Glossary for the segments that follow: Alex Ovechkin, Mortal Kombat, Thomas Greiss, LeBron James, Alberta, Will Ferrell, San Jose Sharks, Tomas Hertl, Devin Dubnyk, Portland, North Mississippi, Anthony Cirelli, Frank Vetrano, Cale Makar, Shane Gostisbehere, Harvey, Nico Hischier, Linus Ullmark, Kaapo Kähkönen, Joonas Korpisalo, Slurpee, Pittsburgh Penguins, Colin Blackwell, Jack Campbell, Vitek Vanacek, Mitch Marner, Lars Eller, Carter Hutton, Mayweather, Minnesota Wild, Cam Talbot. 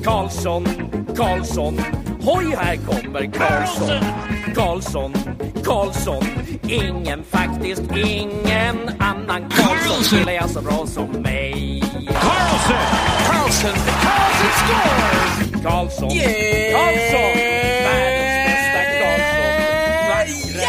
Karlsson, Karlsson, hoj här kommer Karlsson. Karlsson, Karlsson, ingen faktiskt, ingen annan Karlsson spelar jag så bra som mig. Karlsson, Karlsson, Karlsson scores! Karlsson, yeah. Karlsson, världens bästa Karlsson.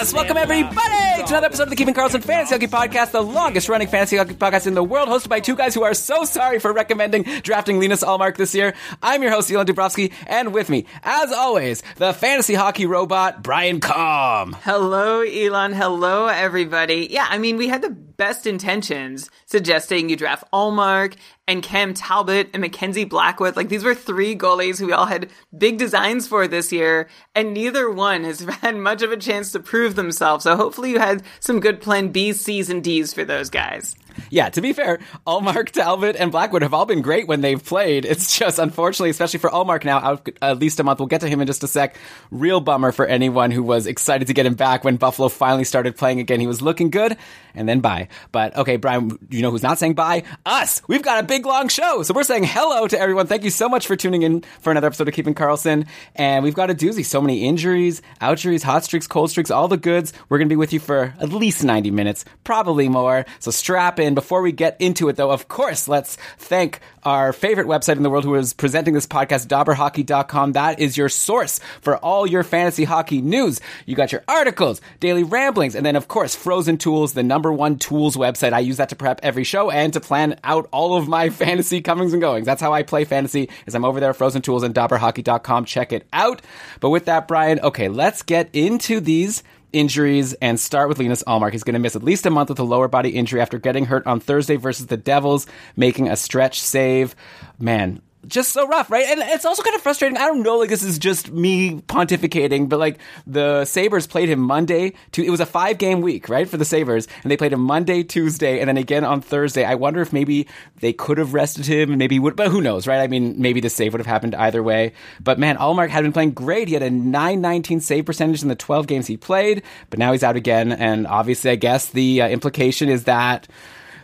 Yes, welcome everybody! It's another episode of the Keeping Karlsson Fantasy Hockey Podcast, the longest-running fantasy hockey podcast in the world, hosted by two guys who are so sorry for recommending drafting Linus Ullmark this year. I'm your host, Elon Dubrovsky, and with me, as always, the fantasy hockey robot, Brian Kalm. Hello, Elon. Hello, everybody. Yeah, I mean, we had the best intentions suggesting you draft Ullmark and Cam Talbot and Mackenzie Blackwood. Like, these were three goalies who we all had big designs for this year, and neither one has had much of a chance to prove themselves. So hopefully you had some good plan B's, C's, and D's for those guys. Yeah, to be fair, Ullmark, Talbot, and Blackwood have all been great when they've played. It's just, unfortunately, especially for Ullmark now, out at least a month. We'll get to him in just a sec. Real bummer for anyone who was excited to get him back when Buffalo finally started playing again. He was looking good, and then bye. But, okay, Brian, you know who's not saying bye? Us! We've got a big, long show, so we're saying hello to everyone. Thank you so much for tuning in for another episode of Keeping Karlsson, and we've got a doozy. So many injuries, outjuries, hot streaks, cold streaks, all the goods. We're going to be with you for at least 90 minutes, probably more, so strap in. Before we get into it, though, of course, let's thank our favorite website in the world who is presenting this podcast, DauberHockey.com. That is your source for all your fantasy hockey news. You got your articles, daily ramblings, and then, of course, Frozen Tools, the number one tools website. I use that to prep every show and to plan out all of my fantasy comings and goings. That's how I play fantasy, is I'm over there at Frozen Tools and DauberHockey.com. Check it out. But with that, Brian, okay, let's get into these injuries and start with Linus Ullmark. He's going to miss at least a month with a lower body injury after getting hurt on Thursday versus the Devils, making a stretch save. Man, just so rough, right? And it's also kind of frustrating. I don't know, like, this is just me pontificating, but like, the Sabres played him Monday. It was a 5-game week, right, for the Sabres, and they played him Monday, Tuesday, and then again on Thursday. I wonder if maybe they could have rested him, and maybe would, but who knows, right? I mean, maybe the save would have happened either way. But man, Ullmark had been playing great. He had a 919 save percentage in the 12 games he played, but now he's out again, and obviously, I guess the implication is that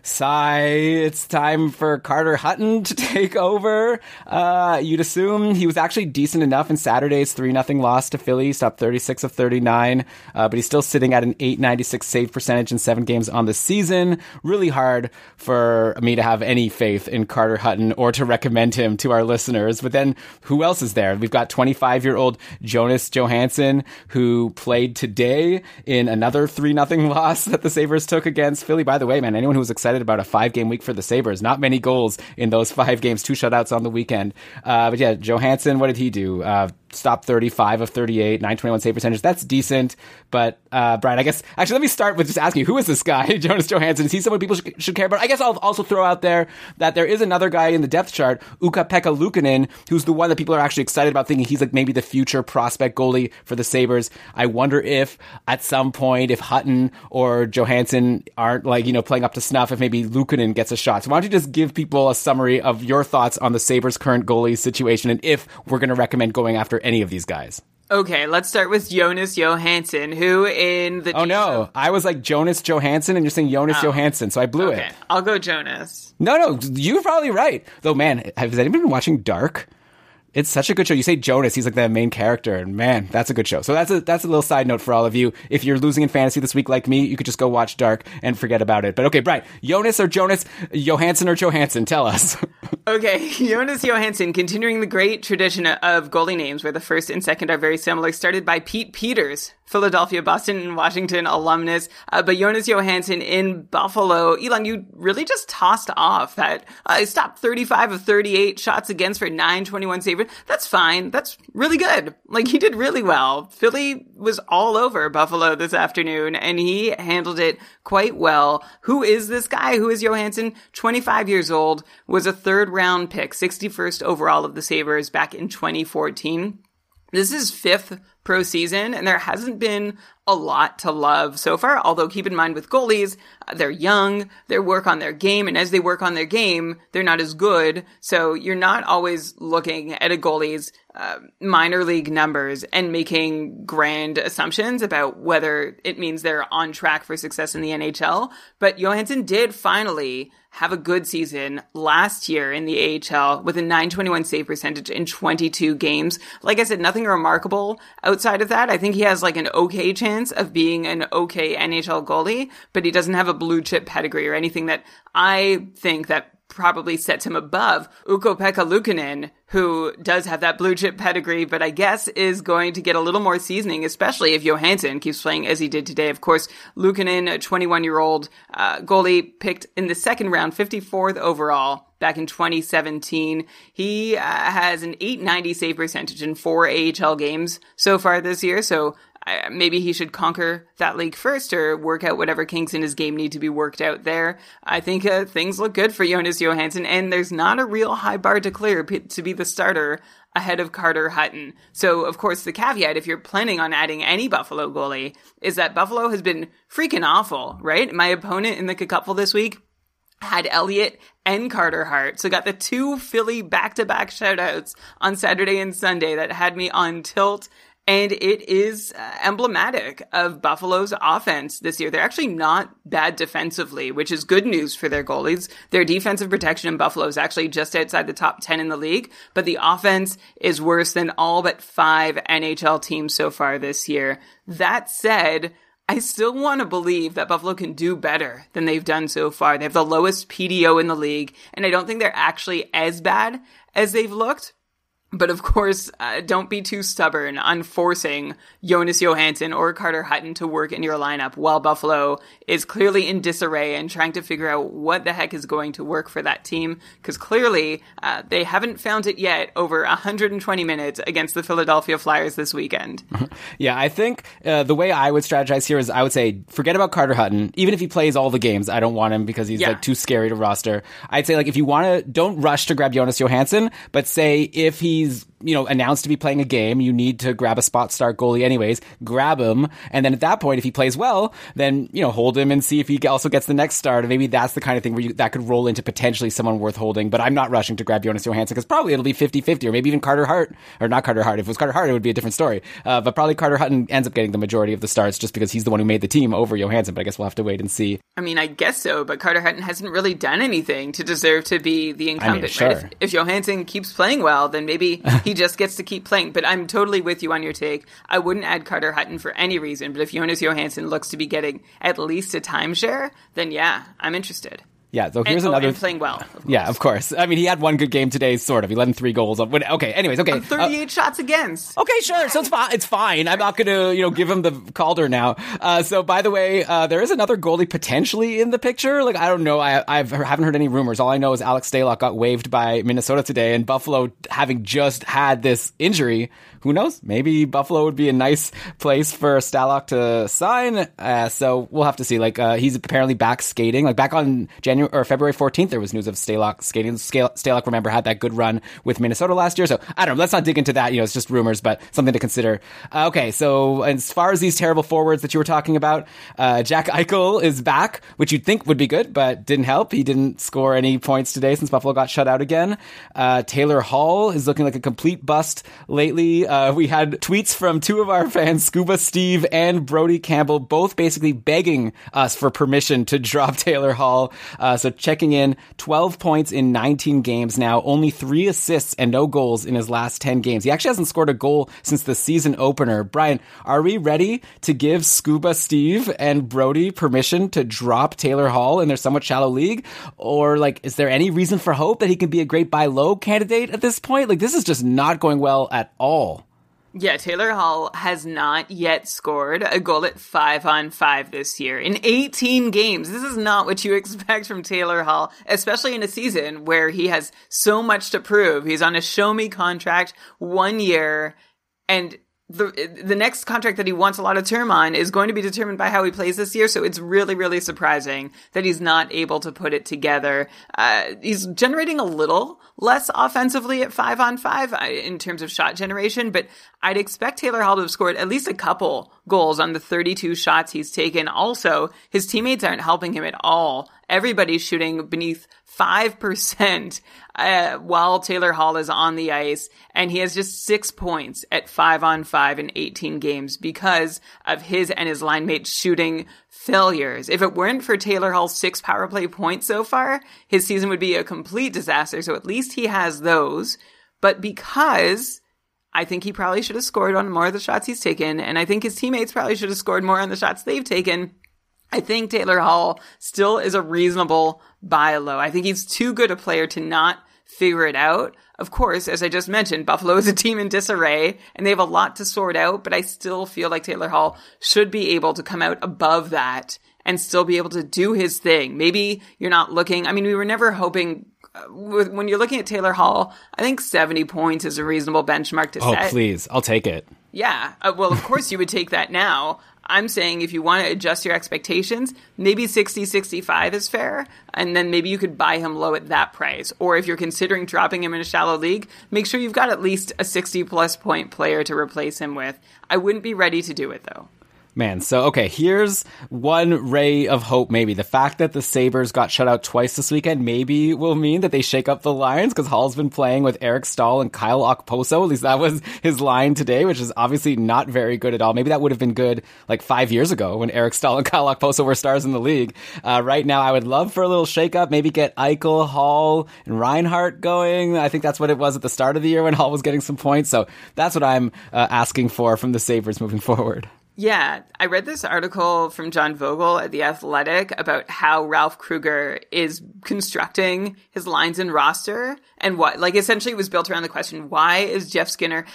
it's time for Carter Hutton to take over. You'd assume. He was actually decent enough in Saturday's 3-0 loss to Philly. He stopped 36 of 39, but he's still sitting at an 896 save percentage in 7 games on the season. Really hard for me to have any faith in Carter Hutton or to recommend him to our listeners. But then who else is there? We've got 25-year-old Jonas Johansson, who played today in another 3-0 loss that the Sabres took against Philly. By the way, man, anyone who was excited about a 5-game week for the Sabres. Not many goals in those 5 games, 2 shutouts on the weekend. But yeah, Johansson, what did he do? Stopped 35 of 38, 921 save percentage. That's decent. But Brian, I guess, actually, let me start with just asking you, who is this guy, Jonas Johansson? Is he someone people should care about? I guess I'll also throw out there that there is another guy in the depth chart, Ukko-Pekka Luukkonen, who's the one that people are actually excited about, thinking he's like maybe the future prospect goalie for the Sabres. I wonder if at some point, if Hutton or Johansson aren't like, you know, playing up to snuff, if maybe Luukkonen gets a shot. So why don't you just give people a summary of your thoughts on the Sabres' current goalie situation and if we're going to recommend going after any of these guys. Okay, let's start with Jonas Johansson, who in the... Oh, no. I was like Jonas Johansson, and you're saying Jonas Johansson, so I blew it. I'll go Jonas. No, you're probably right. Though, man, has anyone been watching Dark? It's such a good show. You say Jonas, he's like the main character, and man, that's a good show. So that's a little side note for all of you. If you're losing in fantasy this week like me, you could just go watch Dark and forget about it. But okay, Brian, Jonas or Jonas, Johansson or Johansson, tell us. Okay, Jonas Johansson, continuing the great tradition of goalie names where the first and second are very similar, started by Pete Peters, Philadelphia, Boston, and Washington alumnus. But Jonas Johansson in Buffalo, Elon, you really just tossed off that stopped 35 of 38 shots against for .921 save. That's fine. That's really good. Like, he did really well. Philly was all over Buffalo this afternoon, and he handled it quite well. Who is this guy? Who is Johansson? 25 years old, was a third-round pick, 61st overall of the Sabres back in 2014. This is fifth pro season, and there hasn't been a lot to love so far, although keep in mind with goalies, they're young, they work on their game, and as they work on their game, they're not as good, so you're not always looking at a goalie's minor league numbers and making grand assumptions about whether it means they're on track for success in the NHL, but Johansson did finally have a good season last year in the AHL with a .921 save percentage in 22 games. Like I said, nothing remarkable outside of that. I think he has like an okay chance of being an okay NHL goalie, but he doesn't have a blue chip pedigree or anything that I think that probably sets him above Ukko-Pekka Luukkonen, who does have that blue chip pedigree, but I guess is going to get a little more seasoning, especially if Johansson keeps playing as he did today. Of course, Luukkonen, a 21-year-old goalie picked in the second round, 54th overall back in 2017. He has an .890 save percentage in 4 AHL games so far this year, so maybe he should conquer that league first or work out whatever kinks in his game need to be worked out there. I think things look good for Jonas Johansson, and there's not a real high bar to clear to be the starter ahead of Carter Hutton. So, of course, the caveat, if you're planning on adding any Buffalo goalie, is that Buffalo has been freaking awful, right? My opponent in the cupful this week had Elliott and Carter Hart, so got the two Philly back-to-back shoutouts on Saturday and Sunday that had me on tilt. And it is emblematic of Buffalo's offense this year. They're actually not bad defensively, which is good news for their goalies. Their defensive protection in Buffalo is actually just outside the top 10 in the league, but the offense is worse than all but 5 NHL teams so far this year. That said, I still want to believe that Buffalo can do better than they've done so far. They have the lowest PDO in the league, and I don't think they're actually as bad as they've looked. But of course, don't be too stubborn on forcing Jonas Johansson or Carter Hutton to work in your lineup while Buffalo is clearly in disarray and trying to figure out what the heck is going to work for that team. Because clearly, they haven't found it yet over 120 minutes against the Philadelphia Flyers this weekend. Yeah, I think the way I would strategize here is I would say, forget about Carter Hutton. Even if he plays all the games, I don't want him because he's like too scary to roster. I'd say, like, if you want to, don't rush to grab Jonas Johansson, but say if he's, you know, announced to be playing a game, you need to grab a spot start goalie anyways, grab him. And then at that point, if he plays well, then, you know, hold him and see if he also gets the next start. And maybe that's the kind of thing where that could roll into potentially someone worth holding. But I'm not rushing to grab Jonas Johansson because probably it'll be 50-50 or maybe even Carter Hart, or not Carter Hart. If it was Carter Hart, it would be a different story. But probably Carter Hutton ends up getting the majority of the starts just because he's the one who made the team over Johansson. But I guess we'll have to wait and see. I mean, I guess so. But Carter Hutton hasn't really done anything to deserve to be the incumbent. I mean, sure. Right? If Johansson keeps playing well, then maybe he just gets to keep playing. But I'm totally with you on your take. I wouldn't add Carter Hutton for any reason, but if Jonas Johansson looks to be getting at least a timeshare, then yeah, I'm interested. Yeah, so here's another. And playing well. Of course. I mean, he had one good game today, sort of. He let in 3 goals. Okay, anyways, okay. 38 shots against. Okay, sure. So it's fine. I'm not going to, give him the Calder now. So by the way, there is another goalie potentially in the picture. Like, I don't know. I haven't heard any rumors. All I know is Alex Stalock got waived by Minnesota today, and Buffalo, having just had this injury, who knows? Maybe Buffalo would be a nice place for Stalock to sign. So we'll have to see. Like, he's apparently back skating. Like, back on February 14th, there was news of Stalock skating. Stalock, remember, had that good run with Minnesota last year. So I don't know. Let's not dig into that. It's just rumors, but something to consider. Okay, so as far as these terrible forwards that you were talking about, Jack Eichel is back, which you'd think would be good, but didn't help. He didn't score any points today since Buffalo got shut out again. Taylor Hall is looking like a complete bust lately. We had tweets from 2 of our fans, Scuba Steve and Brody Campbell, both basically begging us for permission to drop Taylor Hall. So checking in, 12 points in 19 games now, only 3 assists and no goals in his last 10 games. He actually hasn't scored a goal since the season opener. Brian, are we ready to give Scuba Steve and Brody permission to drop Taylor Hall in their somewhat shallow league? Or, like, is there any reason for hope that he can be a great buy low candidate at this point? Like, this is just not going well at all. Yeah, Taylor Hall has not yet scored a goal at 5-on-5 this year in 18 games. This is not what you expect from Taylor Hall, especially in a season where he has so much to prove. He's on a show-me contract, 1 year, and the next contract that he wants a lot of term on is going to be determined by how he plays this year, so it's really, really surprising that he's not able to put it together. He's generating a little less offensively at 5-on-5 in terms of shot generation, but I'd expect Taylor Hall to have scored at least a couple goals on the 32 shots he's taken. Also, his teammates aren't helping him at all. Everybody's shooting beneath 5% while Taylor Hall is on the ice, and he has just 6 points at 5-on-5 in 18 games because of his and his line mates' shooting failures. If it weren't for Taylor Hall's 6 power play points so far, his season would be a complete disaster, so at least he has those. But because I think he probably should have scored on more of the shots he's taken, and I think his teammates probably should have scored more on the shots they've taken, I think Taylor Hall still is a reasonable buy low. I think he's too good a player to not figure it out. Of course, as I just mentioned, Buffalo is a team in disarray, and they have a lot to sort out, but I still feel like Taylor Hall should be able to come out above that and still be able to do his thing. Maybe you're not looking... I mean, we were never hoping... When you're looking at Taylor Hall, I think 70 points is a reasonable benchmark to set. Oh, please. I'll take it. Yeah. Well, of course you would take that now. I'm saying if you want to adjust your expectations, maybe 60, 65 is fair, and then maybe you could buy him low at that price. Or if you're considering dropping him in a shallow league, make sure you've got at least a 60-plus point player to replace him with. I wouldn't be ready to do it, though. Man, so, okay, here's one ray of hope, maybe. The fact that the Sabres got shut out twice this weekend maybe will mean that they shake up the lines, because Hall's been playing with Eric Stahl and Kyle Okposo. At least that was his line today, which is obviously not very good at all. Maybe that would have been good, like, 5 years ago when Eric Stahl and Kyle Okposo were stars in the league. Right now, I would love for a little shakeup, maybe get Eichel, Hall, and Reinhardt going. I think that's what it was at the start of the year when Hall was getting some points. So that's what I'm asking for from the Sabres moving forward. Yeah, I read this article from John Vogel at The Athletic about how Ralph Kruger is constructing his lines and roster, and what, like, essentially it was built around the question, how is Jeff Skinner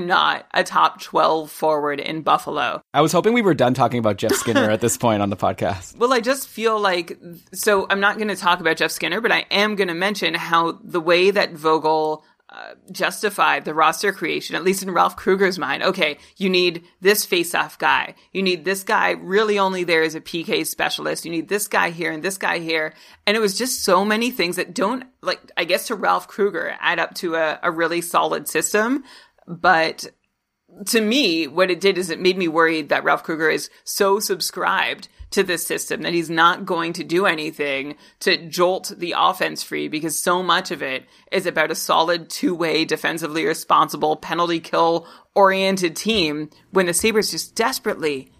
not a top 12 forward in Buffalo? I was hoping we were done talking about Jeff Skinner at this point on the podcast. Well, I just feel like, so I'm not going to talk about Jeff Skinner, but I am going to mention how the way that Vogel justified the roster creation, at least in Ralph Kruger's mind. Okay, you need this face-off guy. You need this guy really only there as a PK specialist. You need this guy here and this guy here. And it was just so many things that don't, like, I guess to Ralph Kruger, add up to a really solid system. But to me, what it did is it made me worried that Ralph Kruger is so subscribed to this system that he's not going to do anything to jolt the offense free, because so much of it is about a solid two-way, defensively responsible, penalty kill-oriented team when the Sabres just desperately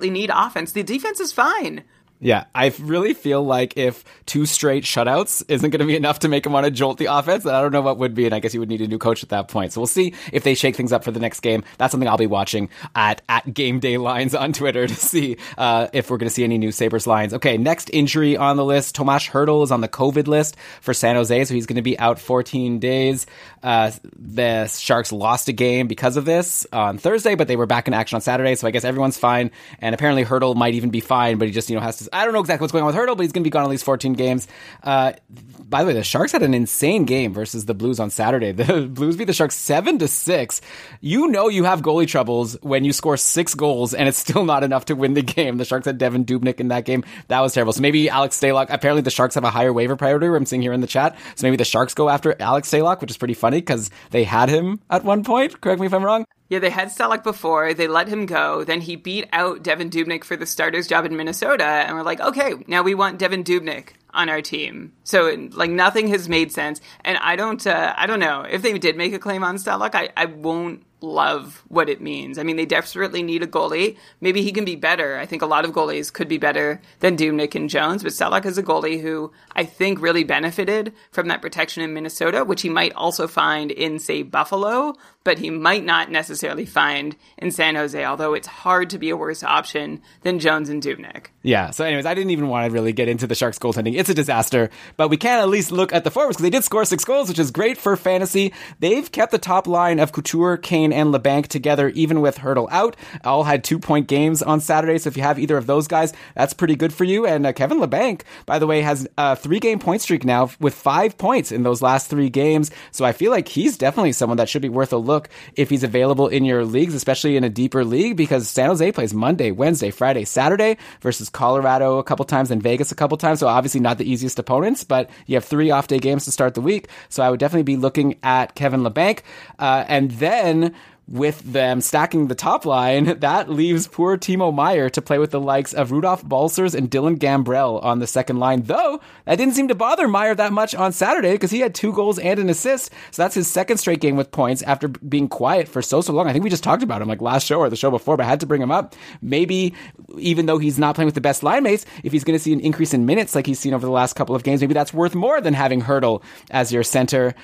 need offense. The defense is fine. Yeah, I really feel like if 2 straight shutouts isn't going to be enough to make him want to jolt the offense, then I don't know what would be, and I guess you would need a new coach at that point. So we'll see if they shake things up for the next game. That's something I'll be watching at Game Day Lines on Twitter to see if we're going to see any new Sabres lines. Okay, next injury on the list. Tomas Hertl is on the COVID list for San Jose, so he's going to be out 14 days. The Sharks lost a game because of this on Thursday, but they were back in action on Saturday, so I guess everyone's fine. And apparently Hertl might even be fine, but he just, has to... I don't know exactly what's going on with Hertl, but he's going to be gone at least 14 games. By the way, the Sharks had an insane game versus the Blues on Saturday. The Blues beat the Sharks 7-6. You have goalie troubles when you score 6 goals and it's still not enough to win the game. The Sharks had Devin Dubnyk in that game. That was terrible. So maybe Alex Stalock, apparently the Sharks have a higher waiver priority, I'm seeing here in the chat. So maybe the Sharks go after Alex Stalock, which is pretty funny because they had him at one point. Correct me if I'm wrong. Yeah, they had Stalock before, they let him go, then he beat out Devin Dubnyk for the starter's job in Minnesota, and we're like, okay, now we want Devin Dubnyk on our team. So, like, nothing has made sense, and I don't know. If they did make a claim on Stalock, I won't love what it means. I mean, they desperately need a goalie. Maybe he can be better. I think a lot of goalies could be better than Dubnyk and Jones, but Stalock is a goalie who I think really benefited from that protection in Minnesota, which he might also find in, say, Buffalo, but he might not necessarily find in San Jose, although it's hard to be a worse option than Jones and Dubnyk. Yeah, so anyways, I didn't even want to really get into the Sharks goaltending. It's a disaster, but we can at least look at the forwards because they did score 6 goals, which is great for fantasy. They've kept the top line of Couture, Kane, and Labanc together, even with Hertl out. All had 2-point games on Saturday, so if you have either of those guys, that's pretty good for you. And Kevin Labanc, by the way, has a 3-game point streak now with 5 points in those last 3 games, so I feel like he's definitely someone that should be worth a look if he's available in your leagues, especially in a deeper league, because San Jose plays Monday, Wednesday, Friday, Saturday versus Colorado a couple times and Vegas a couple times, so obviously not the easiest opponents, but you have 3 off-day games to start the week, so I would definitely be looking at Kevin Labanc, and then with them stacking the top line, that leaves poor Timo Meier to play with the likes of Rudolfs Balcers and Dylan Gambrell on the second line, though that didn't seem to bother Meier that much on Saturday because he had 2 goals and an assist, so that's his second straight game with points after being quiet for so long. I think we just talked about him like last show or the show before, but I had to bring him up. Maybe even though he's not playing with the best line mates, if he's going to see an increase in minutes like he's seen over the last couple of games, maybe that's worth more than having Hertl as your center.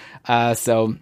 So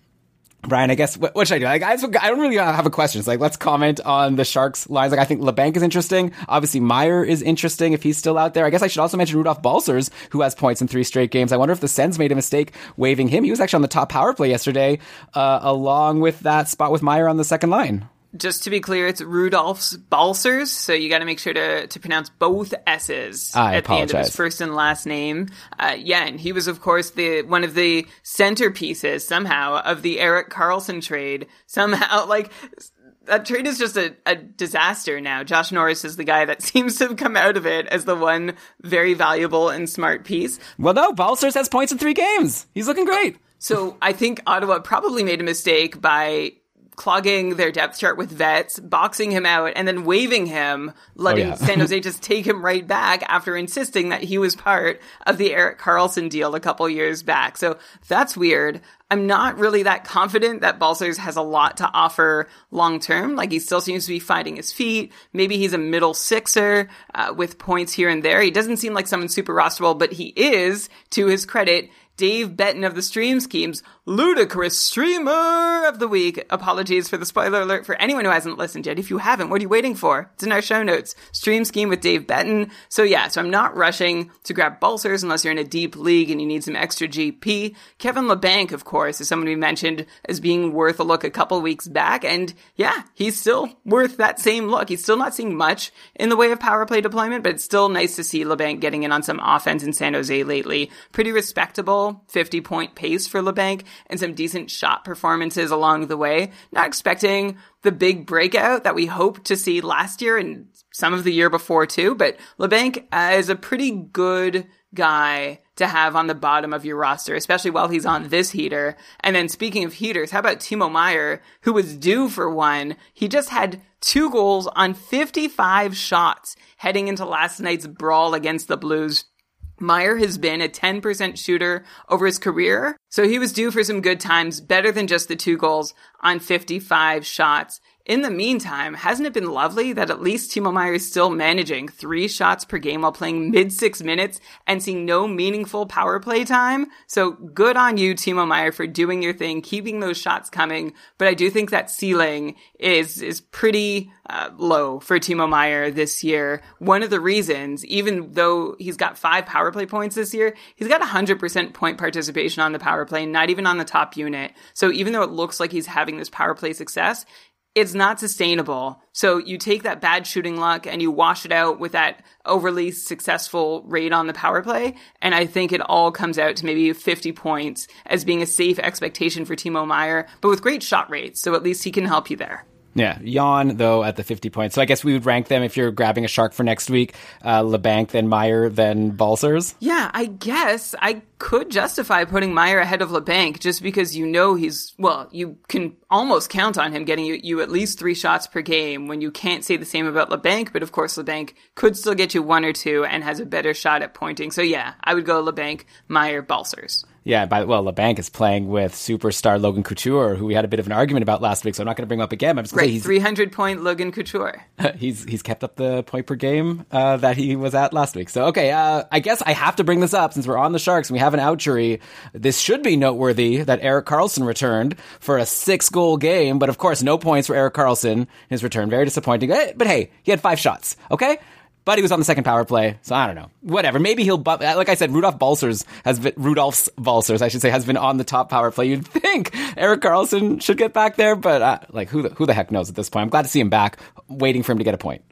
Brian, I guess, what should I do? Like, I don't really have a question. It's like, let's comment on the Sharks lines. Like, I think Labanc is interesting. Obviously, Meier is interesting if he's still out there. I guess I should also mention Rudolfs Balcers, who has points in 3 straight games. I wonder if the Sens made a mistake waiving him. He was actually on the top power play yesterday, along with that spot with Meier on the second line. Just to be clear, it's Rudolfs Balcers, so you got to make sure to pronounce both S's at the end of his first and last name. And he was, of course, one of the centerpieces somehow of the Erik Karlsson trade. Somehow, like, that trade is just a disaster now. Josh Norris is the guy that seems to have come out of it as the one very valuable and smart piece. Well, no, Balcers has points in 3 games. He's looking great. So I think Ottawa probably made a mistake by clogging their depth chart with vets, boxing him out, and then waiving him, letting San Jose just take him right back after insisting that he was part of the Erik Karlsson deal a couple years back. So that's weird. I'm not really that confident that Balcers has a lot to offer long-term. Like, he still seems to be finding his feet. Maybe he's a middle sixer with points here and there. He doesn't seem like someone super rosterable, but he is, to his credit, Dave Betton of the Stream Schemes, ludicrous streamer of the week. Apologies for the spoiler alert for anyone who hasn't listened yet. If you haven't, what are you waiting for? It's in our show notes. Stream Scheme with Dave Betton. So I'm not rushing to grab Balcers unless you're in a deep league and you need some extra GP. Kevin Labanc, of course, is someone we mentioned as being worth a look a couple weeks back. And yeah, he's still worth that same look. He's still not seeing much in the way of power play deployment, but it's still nice to see Labanc getting in on some offense in San Jose lately. Pretty respectable 50-point pace for Labanc and some decent shot performances along the way. Not expecting the big breakout that we hoped to see last year and some of the year before too, but Labanc is a pretty good guy to have on the bottom of your roster, especially while he's on this heater. And then speaking of heaters, how about Timo Meier, who was due for one? He just had 2 goals on 55 shots heading into last night's brawl against the Blues. Meier has been a 10% shooter over his career, so he was due for some good times, better than just the 2 goals on 55 shots. In the meantime, hasn't it been lovely that at least Timo Meier is still managing 3 shots per game while playing mid-6 minutes and seeing no meaningful power play time? So good on you, Timo Meier, for doing your thing, keeping those shots coming. But I do think that ceiling is pretty low for Timo Meier this year. One of the reasons, even though he's got 5 power play points this year, he's got 100% point participation on the power play, not even on the top unit. So even though it looks like he's having this power play success, it's not sustainable. So you take that bad shooting luck and you wash it out with that overly successful rate on the power play. And I think it all comes out to maybe 50 points as being a safe expectation for Timo Meier, but with great shot rates. So at least he can help you there. Yeah, yawn, though, at the 50 points. So I guess we would rank them if you're grabbing a Shark for next week. Labanc, then Meier, then Balcers. Yeah, I guess I could justify putting Meier ahead of Labanc just because you can almost count on him getting you at least 3 shots per game when you can't say the same about Labanc. But of course, Labanc could still get you 1 or 2 and has a better shot at pointing. So yeah, I would go Labanc, Meier, Balcers. Yeah, Labanc is playing with superstar Logan Couture, who we had a bit of an argument about last week, so I'm not going to bring him up again. I'm just going to say 300-point Logan Couture. He's kept up the point per game that he was at last week. So, okay, I guess I have to bring this up since we're on the Sharks and we have an outjury. This should be noteworthy that Erik Karlsson returned for a 6-goal game, but of course, no points for Erik Karlsson. His return, very disappointing. But hey, he had 5 shots, okay? But he was on the second power play, so I don't know. Whatever. Maybe he'll... Like I said, Rudolfs Balcers, I should say, has been on the top power play. You'd think Erik Karlsson should get back there, but who the heck knows at this point? I'm glad to see him back, waiting for him to get a point.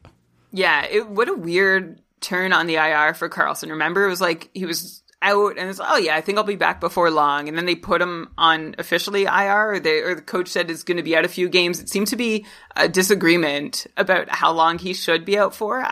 Yeah, what a weird turn on the IR for Karlsson. Remember, it was like he was out, and it's like, oh yeah, I think I'll be back before long. And then they put him on officially IR, or the coach said is going to be out a few games. It seemed to be a disagreement about how long he should be out for.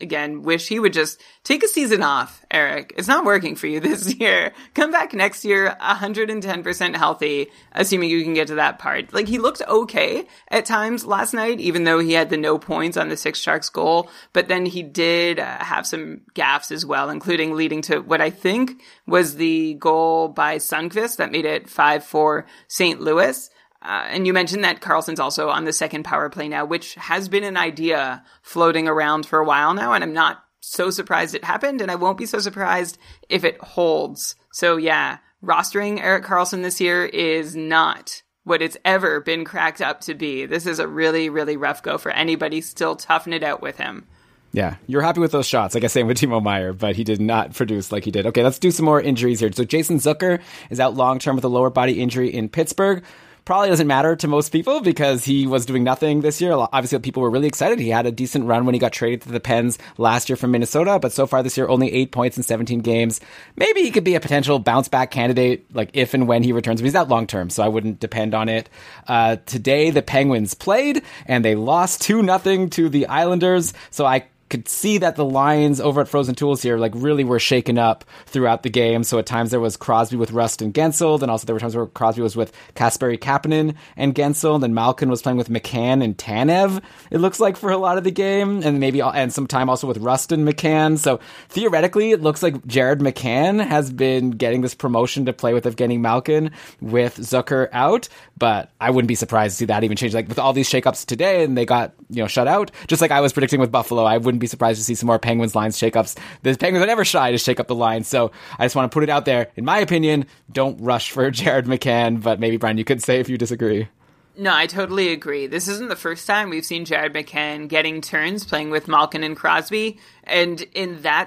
Again, wish he would just take a season off, Eric. It's not working for you this year. Come back next year 110% healthy, assuming you can get to that part. Like, he looked okay at times last night, even though he had the no points on the 6 Sharks goal. But then he did have some gaffes as well, including leading to what I think was the goal by Sundqvist that made it 5-4 St. Louis. And you mentioned that Karlsson's also on the second power play now, which has been an idea floating around for a while now, and I'm not so surprised it happened, and I won't be so surprised if it holds. So yeah, rostering Erik Karlsson this year is not what it's ever been cracked up to be. This is a really, really rough go for anybody still toughing it out with him. Yeah, you're happy with those shots, like I say, with Timo Meier, but he did not produce like he did. Okay, let's do some more injuries here. So Jason Zucker is out long-term with a lower body injury in Pittsburgh. Probably doesn't matter to most people because he was doing nothing this year. Obviously, people were really excited. He had a decent run when he got traded to the Pens last year from Minnesota, but so far this year, only 8 points in 17 games. Maybe he could be a potential bounce-back candidate, like if and when he returns, but he's out long-term, so I wouldn't depend on it. Today, the Penguins played, and they lost 2-0 to the Islanders, so I could see that the Lions over at Frozen Tools here, like, really were shaken up throughout the game. So at times there was Crosby with Rust and Gensel, and also there were times where Crosby was with Kasperi Kapanen and Gensel, and then Malkin was playing with McCann and Tanev, it looks like, for a lot of the game, and maybe and some time also with Rust and McCann. So theoretically, it looks like Jared McCann has been getting this promotion to play with Evgeny Malkin with Zucker out, but I wouldn't be surprised to see that even change. Like, with all these shakeups today, and they got, shut out, just like I was predicting with Buffalo, I wouldn't be surprised to see some more Penguins Lions shakeups. The Penguins are never shy to shake up the Lions, so I just want to put it out there. In my opinion, don't rush for Jared McCann, but maybe, Brian, you could say if you disagree. No, I totally agree. This isn't the first time we've seen Jared McCann getting turns playing with Malkin and Crosby, and in the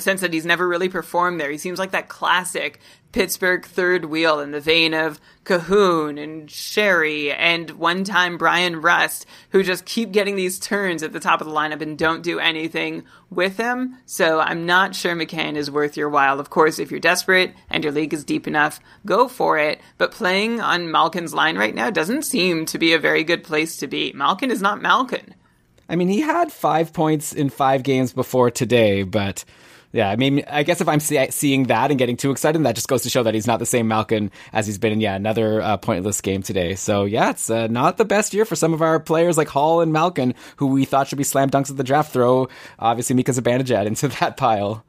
sense that he's never really performed there. He seems like that classic Pittsburgh third wheel in the vein of Cahoon and Sherry and one-time Brian Rust, who just keep getting these turns at the top of the lineup and don't do anything with him. So I'm not sure McCann is worth your while. Of course, if you're desperate and your league is deep enough, go for it. But playing on Malkin's line right now doesn't seem to be a very good place to be. Malkin is not Malkin. I mean, he had 5 points in 5 games before today, but yeah, I mean, I guess if I'm seeing that and getting too excited, that just goes to show that he's not the same Malkin as he's been in, another pointless game today. So yeah, it's not the best year for some of our players like Hall and Malkin, who we thought should be slam dunks at the draft. Throw, obviously, Mika Zibanejad into that pile.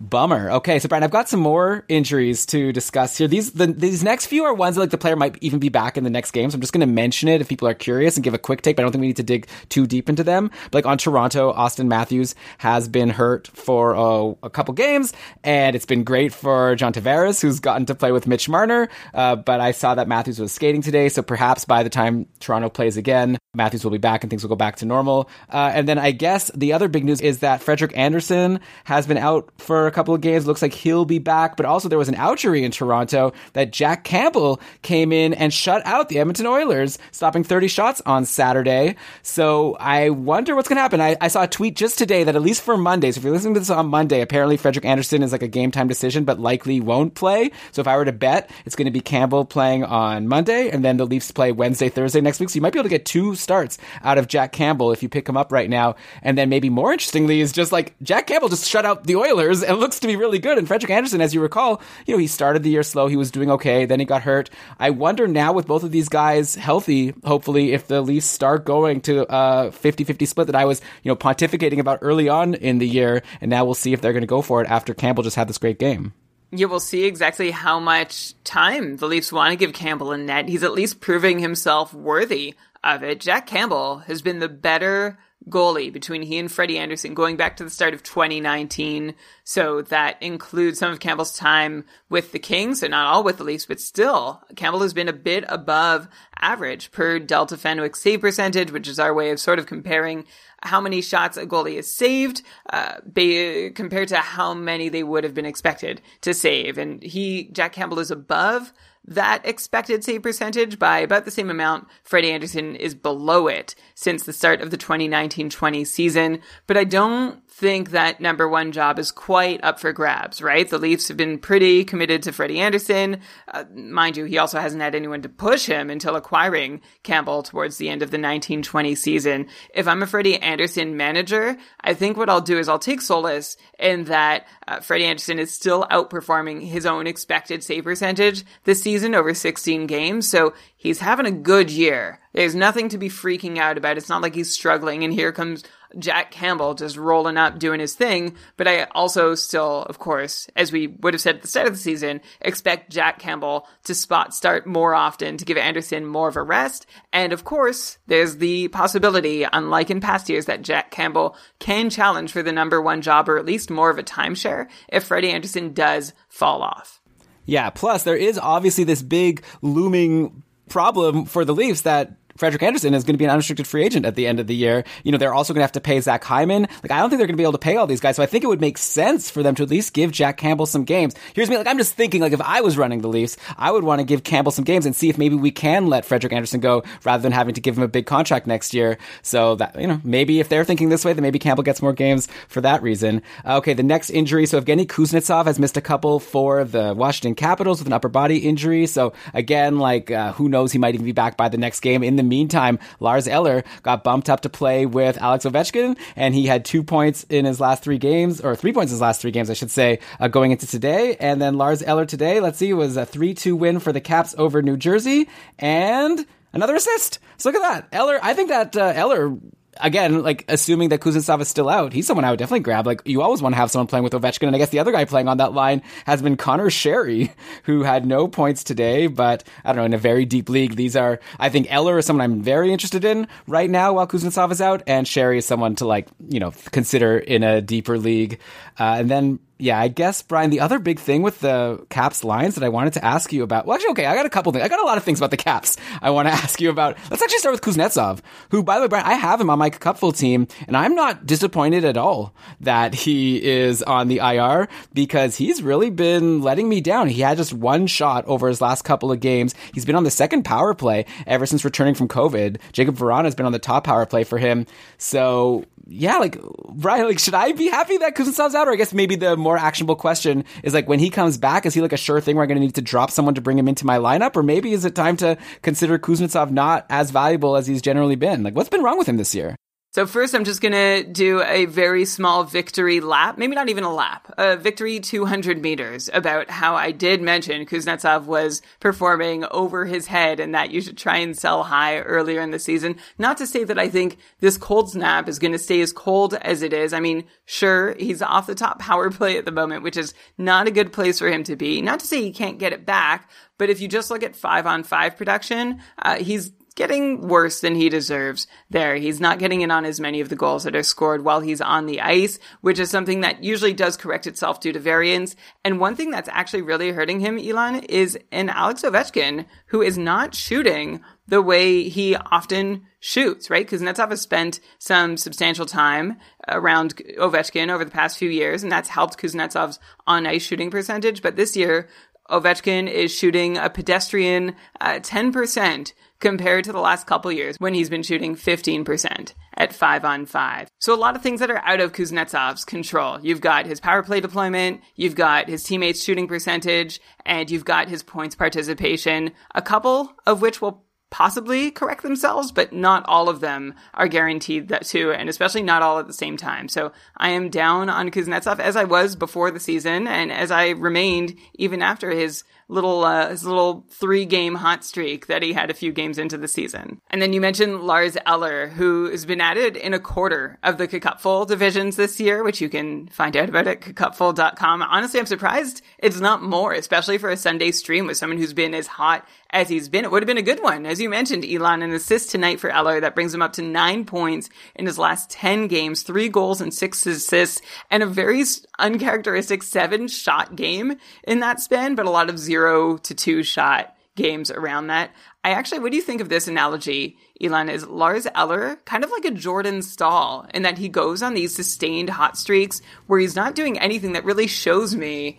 Bummer. Okay, so Brian, I've got some more injuries to discuss here. These next few are ones that, like, the player might even be back in the next game, so I'm just going to mention it if people are curious and give a quick take, but I don't think we need to dig too deep into them. But, like, on Toronto, Auston Matthews has been hurt for a couple games, and it's been great for John Tavares, who's gotten to play with Mitch Marner, but I saw that Matthews was skating today, so perhaps by the time Toronto plays again, Matthews will be back and things will go back to normal. And then I guess the other big news is that Frederik Andersen has been out for a couple of games. Looks like he'll be back, but also there was an outjury in Toronto that Jack Campbell came in and shut out the Edmonton Oilers, stopping 30 shots on Saturday. So I wonder what's going to happen. I saw a tweet just today that at least for Monday, so if you're listening to this on Monday, apparently Frederik Andersen is like a game time decision, but likely won't play. So if I were to bet, it's going to be Campbell playing on Monday, and then the Leafs play Wednesday, Thursday next week. So you might be able to get 2 starts out of Jack Campbell if you pick him up right now. And then maybe more interestingly is just like Jack Campbell just shut out the Oilers and looks to be really good. And Frederik Andersen, as you recall, he started the year slow. He was doing okay. Then he got hurt. I wonder now with both of these guys healthy, hopefully, if the Leafs start going to a 50-50 split that I was, pontificating about early on in the year. And now we'll see if they're going to go for it after Campbell just had this great game. Yeah, we'll see exactly how much time the Leafs want to give Campbell in net. He's at least proving himself worthy of it. Jack Campbell has been the better goalie between he and Frederik Andersen going back to the start of 2019. So that includes some of Campbell's time with the Kings, so not all with the Leafs, but still, Campbell has been a bit above average per Delta Fenwick save percentage, which is our way of sort of comparing how many shots a goalie is saved compared to how many they would have been expected to save. And Jack Campbell is above that expected save percentage by about the same amount. Frederik Andersen is below it since the start of the 2019-20 season. But I don't think that number one job is quite up for grabs, right? The Leafs have been pretty committed to Frederik Andersen. Mind you, he also hasn't had anyone to push him until acquiring Campbell towards the end of the 19-20 season. If I'm a Frederik Andersen manager, I think what I'll do is I'll take solace in that Frederik Andersen is still outperforming his own expected save percentage this season over 16 games, so he's having a good year. There's nothing to be freaking out about. It's not like he's struggling, and here comes Jack Campbell just rolling up, doing his thing. But I also still, of course, as we would have said at the start of the season, expect Jack Campbell to spot start more often to give Andersen more of a rest. And of course, there's the possibility, unlike in past years, that Jack Campbell can challenge for the number one job or at least more of a timeshare if Frederik Andersen does fall off. Yeah, plus there is obviously this big looming problem for the Leafs that Frederik Andersen is going to be an unrestricted free agent at the end of the year. You know, they're also going to have to pay Zach Hyman. Like, I don't think they're going to be able to pay all these guys. So I think it would make sense for them to at least give Jack Campbell some games. Here's me. Like, I'm just thinking, like, if I was running the Leafs, I would want to give Campbell some games and see if maybe we can let Frederik Andersen go rather than having to give him a big contract next year. So that, you know, maybe if they're thinking this way, then maybe Campbell gets more games for that reason. Okay. The next injury. So Evgeny Kuznetsov has missed a couple for the Washington Capitals with an upper body injury. So again, like, who knows? He might even be back by the next game. In the meantime, Lars Eller got bumped up to play with Alex Ovechkin, and he had 3 points in his last three games, I should say, going into today. And then Lars Eller today, let's see, was a 3-2 win for the Caps over New Jersey, and another assist. So look at that. Eller, I think that Eller... Again, like, assuming that Kuznetsov is still out, he's someone I would definitely grab. Like, you always want to have someone playing with Ovechkin. And I guess the other guy playing on that line has been Connor Sherry, who had no points today. But, I don't know, in a very deep league, these are, I think Eller is someone I'm very interested in right now while Kuznetsov is out. And Sherry is someone to, like, you know, consider in a deeper league. And then... Yeah, I guess, Brian, the other big thing with the Caps lines that I wanted to ask you about... Well, actually, okay, I got a couple things. I got a lot of things about the Caps I want to ask you about. Let's actually start with Kuznetsov, who, by the way, Brian, I have him on my Cupful team, and I'm not disappointed at all that he is on the IR because he's really been letting me down. He had just one shot over his last couple of games. He's been on the second power play ever since returning from COVID. Jacob Verana has been on the top power play for him. So... Yeah, like, Brian, like, should I be happy that Kuznetsov's out? Or I guess maybe the more actionable question is, like, when he comes back, is he, like, a sure thing where I'm going to need to drop someone to bring him into my lineup? Or maybe is it time to consider Kuznetsov not as valuable as he's generally been? Like, what's been wrong with him this year? So first, I'm just going to do a very small victory lap, maybe not even a lap, a victory 200 meters about how I did mention Kuznetsov was performing over his head and that you should try and sell high earlier in the season. Not to say that I think this cold snap is going to stay as cold as it is. I mean, sure, he's off the top power play at the moment, which is not a good place for him to be. Not to say he can't get it back, but if you just look at 5-on-5 production, he's getting worse than he deserves there. He's not getting in on as many of the goals that are scored while he's on the ice, which is something that usually does correct itself due to variance. And one thing that's actually really hurting him, Elon, is an Alex Ovechkin who is not shooting the way he often shoots, right? Kuznetsov has spent some substantial time around Ovechkin over the past few years, and that's helped Kuznetsov's on-ice shooting percentage. But this year, Ovechkin is shooting a pedestrian 10% compared to the last couple years when he's been shooting 15% at 5-on-5. So a lot of things that are out of Kuznetsov's control. You've got his power play deployment, you've got his teammates' shooting percentage, and you've got his points participation, a couple of which will possibly correct themselves, but not all of them are guaranteed that too, and especially not all at the same time. So I am down on Kuznetsov, as I was before the season, and as I remained even after his his little 3-game hot streak that he had a few games into the season. And then you mentioned Lars Eller, who has been added in a quarter of the Cupful divisions this year, which you can find out about at cupful.com. Honestly, I'm surprised it's not more, especially for a Sunday stream with someone who's been as hot as he's been. It would have been a good one. As you mentioned, Elon, an assist tonight for Eller. That brings him up to 9 points in his last 10 games, 3 goals and 6 assists, and a very uncharacteristic 7-shot game in that span, but a lot of 0 to 2-shot games around that. What do you think of this analogy, Elon? Is Lars Eller kind of like a Jordan Staal in that he goes on these sustained hot streaks where he's not doing anything that really shows me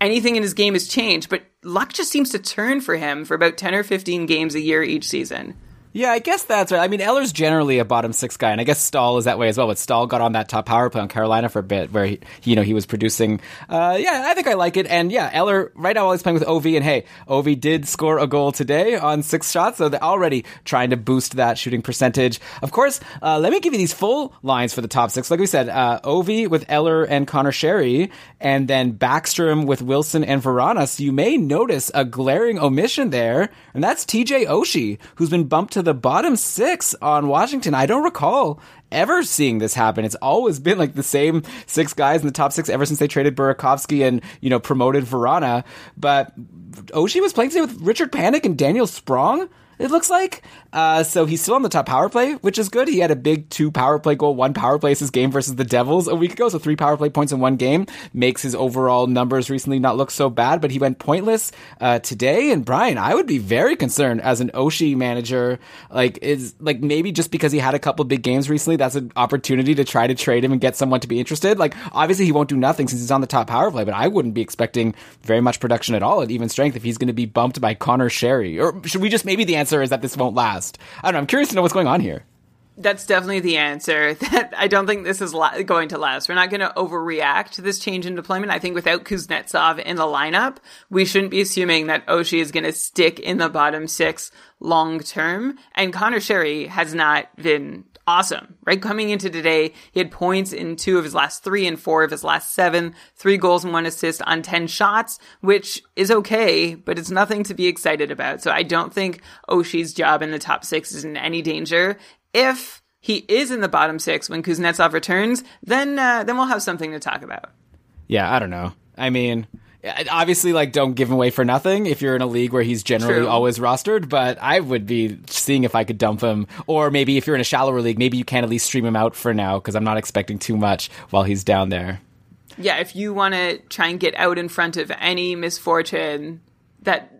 anything in his game has changed, but luck just seems to turn for him for about 10 or 15 games a year each season. Yeah, I guess that's right. I mean, Eller's generally a bottom six guy, and I guess Staal is that way as well. But Staal got on that top power play on Carolina for a bit, where he was producing. I think I like it. And yeah, Eller right now while he's playing with Ovi, and hey, Ovi did score a goal today on 6 shots, so they're already trying to boost that shooting percentage. Of course, let me give you these full lines for the top six. Like we said, Ovi with Eller and Connor Sherry, and then Backstrom with Wilson and Varanus. You may notice a glaring omission there, and that's TJ Oshie, who's been bumped to the bottom six on Washington. I don't recall ever seeing this happen. It's always been like the same 6 guys in the top 6 ever since they traded Burakovsky and, promoted Verana. But Oshie was playing today with Richard Panik and Daniel Sprong, it looks like. So he's still on the top power play, which is good. He had a big 2 power play goal, 1 power play is his game versus the Devils a week ago. So 3 power play points in 1 game makes his overall numbers recently not look so bad, but he went pointless today. And Brian, I would be very concerned as an Oshie manager. Like maybe just because he had a couple big games recently, that's an opportunity to try to trade him and get someone to be interested. Like obviously he won't do nothing since he's on the top power play, but I wouldn't be expecting very much production at all at even strength if he's going to be bumped by Connor Sherry. Or should we just, maybe the answer is that this won't last. I don't know. I'm curious to know what's going on here. That's definitely the answer. That I don't think this is going to last. We're not going to overreact to this change in deployment. I think without Kuznetsov in the lineup, we shouldn't be assuming that Oshie is going to stick in the bottom 6 long term. And Connor Sherry has not been awesome, right? Coming into today, he had points in 2 of his last 3 and 4 of his last 7, 3 goals and 1 assist on 10 shots, which is okay, but it's nothing to be excited about. So I don't think Oshie's job in the top 6 is in any danger. If he is in the bottom 6 when Kuznetsov returns, then we'll have something to talk about. Yeah, I don't know. I mean, obviously, don't give him away for nothing if you're in a league where he's generally always rostered, but I would be seeing if I could dump him. Or maybe if you're in a shallower league, maybe you can at least stream him out for now, because I'm not expecting too much while he's down there. Yeah, if you want to try and get out in front of any misfortune that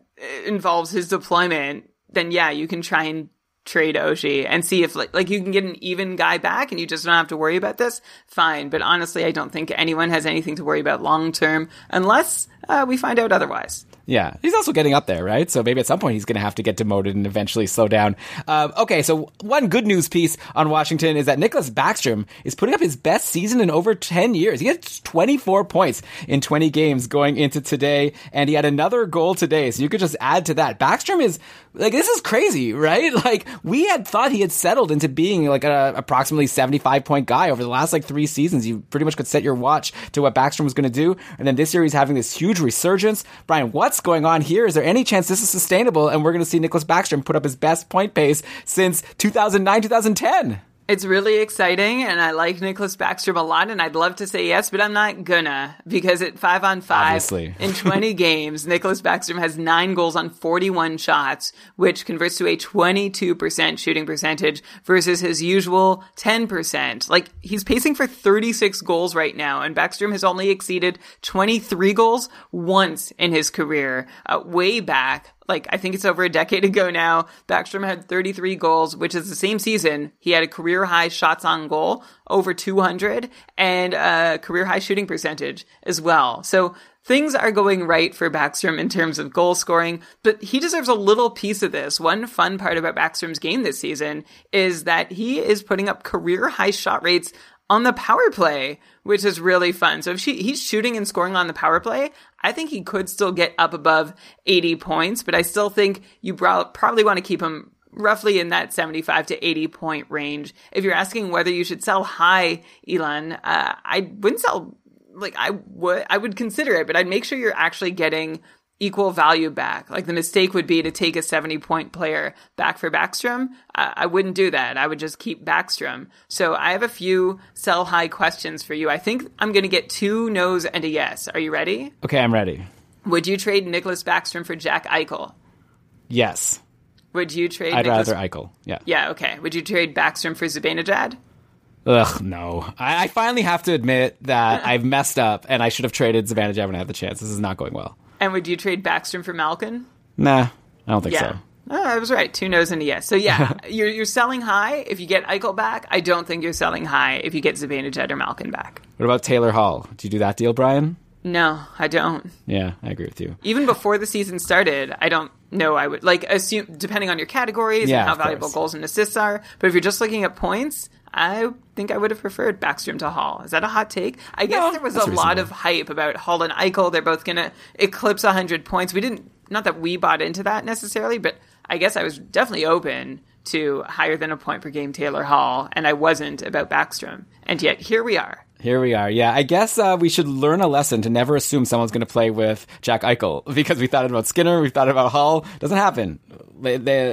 involves his deployment, then yeah, you can try and trade Oshie and see if like you can get an even guy back and you just don't have to worry about this, fine. But honestly, I don't think anyone has anything to worry about long term unless we find out otherwise. Yeah, he's also getting up there, right? So maybe at some point he's going to have to get demoted and eventually slow down. Okay, so one good news piece on Washington is that Nicholas Backstrom is putting up his best season in over 10 years. He had 24 points in 20 games going into today, and he had another goal today. So you could just add to that. Backstrom is, this is crazy, right? We had thought he had settled into being an approximately 75-point guy over the last 3 seasons. You pretty much could set your watch to what Backstrom was going to do. And then this year he's having this huge resurgence. Brian, what's going on here? Is there any chance this is sustainable and we're going to see Nicholas Backstrom put up his best point pace since 2009-2010? It's really exciting, and I like Nicholas Backstrom a lot, and I'd love to say yes, but I'm not gonna, because at 5-on-5 in 20 games, Nicholas Backstrom has 9 goals on 41 shots, which converts to a 22% shooting percentage versus his usual 10%. He's pacing for 36 goals right now, and Backstrom has only exceeded 23 goals once in his career, way back. I think it's over a decade ago now. Backstrom had 33 goals, which is the same season. He had a career-high shots on goal, over 200, and a career-high shooting percentage as well. So things are going right for Backstrom in terms of goal scoring, but he deserves a little piece of this. One fun part about Backstrom's game this season is that he is putting up career-high shot rates on the power play, which is really fun. So if he's shooting and scoring on the power play, I think he could still get up above 80 points, but I still think you probably want to keep him roughly in that 75 to 80 point range. If you're asking whether you should sell high, Elon, I wouldn't sell, I would consider it, but I'd make sure you're actually getting equal value back. Like, the mistake would be to take a 70-point player back for Backstrom. I wouldn't do that. I would just keep Backstrom. So I have a few sell high questions for you. I think I'm going to get two no's and a yes. Are you ready? Okay, I'm ready. Would you trade Nicholas Backstrom for Jack Eichel? Yes. Would you trade rather Eichel. Yeah. Yeah, okay. Would you trade Backstrom for Zibanejad? Ugh, no. I finally have to admit that I've messed up and I should have traded Zibanejad when I had the chance. This is not going well. And would you trade Backstrom for Malkin? Nah, I don't think so. Oh, I was right. Two no's and a yes. So yeah, you're selling high if you get Eichel back. I don't think you're selling high if you get Zibanejad or Malkin back. What about Taylor Hall? Do you do that deal, Brian? No, I don't. Yeah, I agree with you. Even before the season started, I don't know. I would assume, depending on your categories and how valuable goals and assists are. But if you're just looking at points, I think I would have preferred Backstrom to Hall. Is that a hot take? I guess there was a lot of hype about Hall and Eichel. They're both going to eclipse 100 points. Not that we bought into that necessarily, but I guess I was definitely open to higher than a point per game Taylor Hall, and I wasn't about Backstrom. And yet here we are. Here we are. Yeah, I guess we should learn a lesson to never assume someone's going to play with Jack Eichel, because we thought about Skinner, we thought about Hall. Doesn't happen.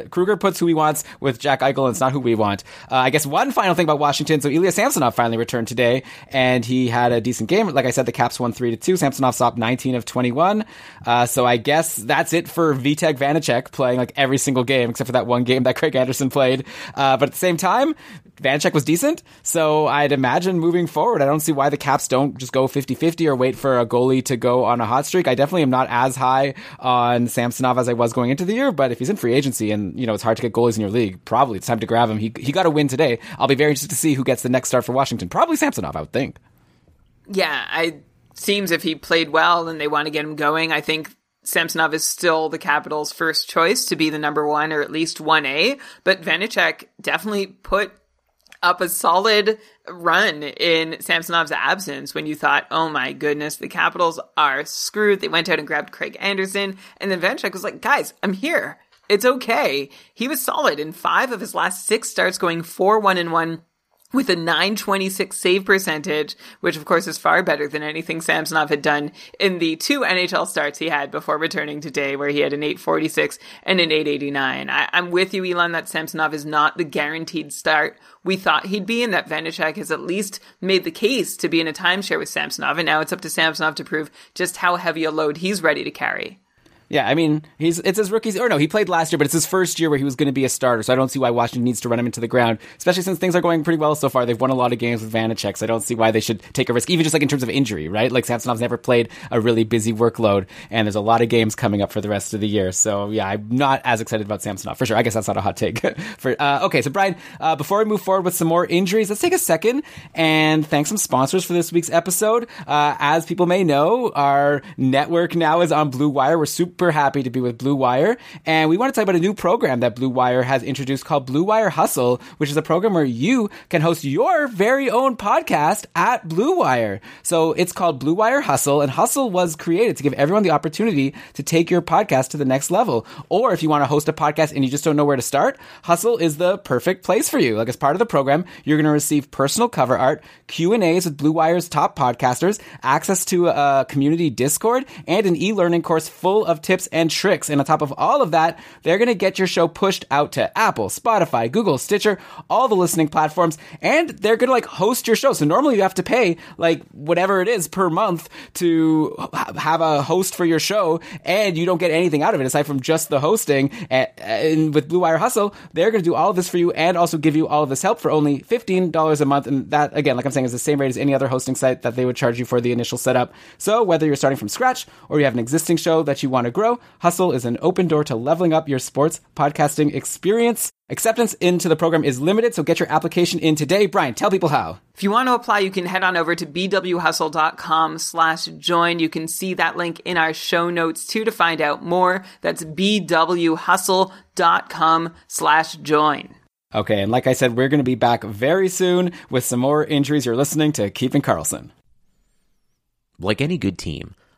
Kruger puts who he wants with Jack Eichel, and it's not who we want. I guess one final thing about Washington. So Ilya Samsonov finally returned today, and he had a decent game. Like I said, the Caps won 3-2. Samsonov stopped 19 of 21. So I guess that's it for Vitek Vanacek playing like every single game, except for that one game that Craig Anderson played. But at the same time, Vanacek was decent. So I'd imagine moving forward, I don't see why the Caps don't just go 50-50 or wait for a goalie to go on a hot streak. I definitely am not as high on Samsonov as I was going into the year, but if he's in free agency and, it's hard to get goalies in your league, probably it's time to grab him. He got a win today. I'll be very interested to see who gets the next start for Washington. Probably Samsonov, I would think. Yeah, it seems if he played well and they want to get him going, I think Samsonov is still the Capitals' first choice to be the number one or at least 1A, but Vanacek definitely put up a solid run in Samsonov's absence when you thought, oh my goodness, the Capitals are screwed. They went out and grabbed Craig Anderson. And then Vanacek was like, guys, I'm here. It's okay. He was solid in 5 of his last 6 starts, going 4-1-1 with a .926 save percentage, which of course is far better than anything Samsonov had done in the 2 NHL starts he had before returning today, where he had an .846 and an .889. I'm with you, Elon, that Samsonov is not the guaranteed start we thought he'd be, and that Vanacek has at least made the case to be in a timeshare with Samsonov, and now it's up to Samsonov to prove just how heavy a load he's ready to carry. Yeah, I mean, it's his rookies. Or no, he played last year, but it's his first year where he was going to be a starter. So I don't see why Washington needs to run him into the ground, especially since things are going pretty well so far. They've won a lot of games with Vanacek, so I don't see why they should take a risk, even just like in terms of injury, right? Like Samsonov's never played a really busy workload, and there's a lot of games coming up for the rest of the year. So yeah, I'm not as excited about Samsonov for sure. I guess that's not a hot take. Okay, so Brian, before we move forward with some more injuries, let's take a second and thank some sponsors for this week's episode. As people may know, our network now is on Blue Wire. We're super happy to be with Blue Wire, and we want to talk about a new program that Blue Wire has introduced called Blue Wire Hustle, which is a program where you can host your very own podcast at Blue Wire. So it's called Blue Wire Hustle, and Hustle was created to give everyone the opportunity to take your podcast to the next level. Or if you want to host a podcast and you just don't know where to start, Hustle is the perfect place for you. Like, as part of the program, you're going to receive personal cover art, Q&As with Blue Wire's top podcasters, access to a community Discord, and an e-learning course full of tips and tricks. And on top of all of that, they're going to get your show pushed out to Apple, Spotify, Google, Stitcher, all the listening platforms, and they're going to host your show. So normally you have to pay whatever it is per month to have a host for your show, and you don't get anything out of it aside from just the hosting. And with Blue Wire Hustle, they're going to do all of this for you and also give you all of this help for only $15 a month. And that, again, like I'm saying, is the same rate as any other hosting site that they would charge you for the initial setup. So whether you're starting from scratch or you have an existing show that you want to grow, Hustle is an open door to leveling up your sports podcasting experience. Acceptance into the program is limited, so get your application in today. Brian, tell people how. If you want to apply, you can head on over to bwhustle.com/join. You can see that link in our show notes too to find out more. That's bwhustle.com/join. Okay, and like I said, we're going to be back very soon with some more injuries. You're listening to Keeping Karlsson. Like any good team,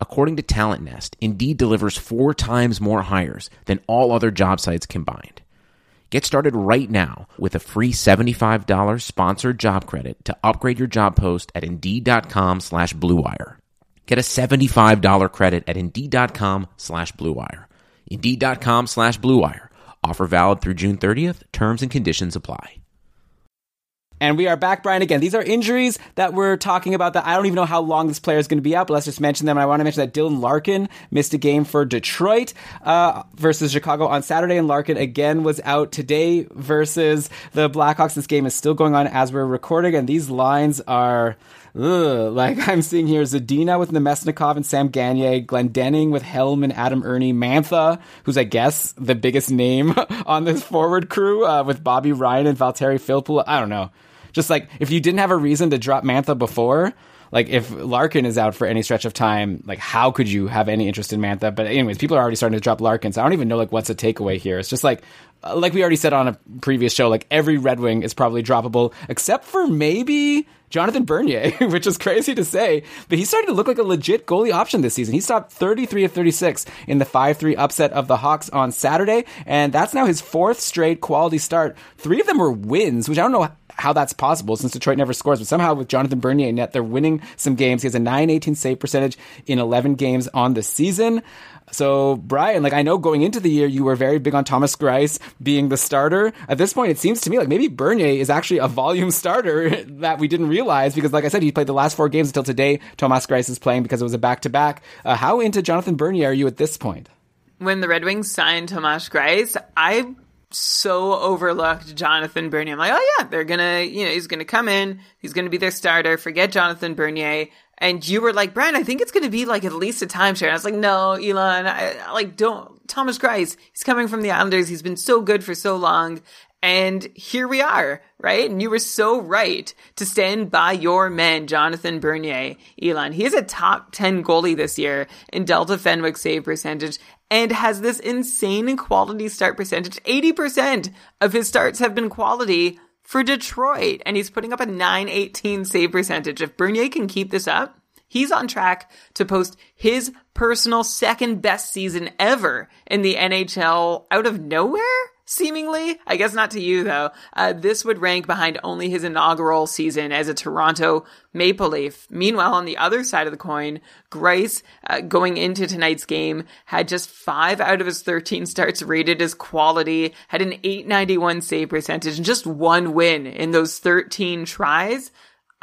According to Talent Nest, Indeed delivers 4 times more hires than all other job sites combined. Get started right now with a free $75 sponsored job credit to upgrade your job post at Indeed.com/BlueWire. Get a $75 credit at Indeed.com/BlueWire. Indeed.com/BlueWire. Offer valid through June 30th. Terms and conditions apply. And we are back, Brian, again. These are injuries that we're talking about that I don't even know how long this player is going to be out, but let's just mention them. I want to mention that Dylan Larkin missed a game for Detroit versus Chicago on Saturday, and Larkin again was out today versus the Blackhawks. This game is still going on as we're recording, and these lines are... like I'm seeing here, Zadina with Nemesnikov and Sam Gagne, Glendening with Helm and Adam Ernie, Mantha, who's I guess the biggest name on this forward crew, with Bobby Ryan and Valtteri Filppula. I don't know. Just like, if you didn't have a reason to drop Mantha before, like if Larkin is out for any stretch of time, like how could you have any interest in Mantha? But anyways, people are already starting to drop Larkin, so I don't even know like what's the takeaway here. It's just like we already said on a previous show, like every Red Wing is probably droppable, except for maybe Jonathan Bernier, which is crazy to say, but he's starting to look like a legit goalie option this season. He stopped 33 of 36 in the 5-3 upset of the Hawks on Saturday, and that's now his 4th straight quality start. 3 of them were wins, which I don't know how that's possible since Detroit never scores, but somehow with Jonathan Bernier net, they're winning some games. He has a .918 save percentage in 11 games on the season. So, Brian, like I know going into the year, you were very big on Thomas Greiss being the starter. At this point, it seems to me like maybe Bernier is actually a volume starter that we didn't realize because, like I said, he played the last 4 games until today. Thomas Greiss is playing because it was a back-to-back. How into Jonathan Bernier are you at this point? When the Red Wings signed Thomas Greiss, I so overlooked Jonathan Bernier. I'm like, oh yeah, they're going to, you know, he's going to come in. He's going to be their starter. Forget Jonathan Bernier. And you were like, Brian, I think it's going to be like at least a timeshare. And I was like, no, Elon, I like don't. Thomas Greiss, he's coming from the Islanders. He's been so good for so long. And here we are, right? And you were so right to stand by your man, Jonathan Bernier, Elon. He is a top 10 goalie this year in Delta Fenwick save percentage and has this insane quality start percentage. 80% of his starts have been quality for Detroit, and he's putting up a .918 save percentage. If Bernier can keep this up, he's on track to post his personal 2nd best season ever in the NHL out of nowhere, seemingly. I guess not to you, though. This would rank behind only his inaugural season as a Toronto Maple Leaf. Meanwhile, on the other side of the coin, Greiss, going into tonight's game, had just 5 out of his 13 starts rated as quality, had an .891 save percentage, and just 1 win in those 13 tries.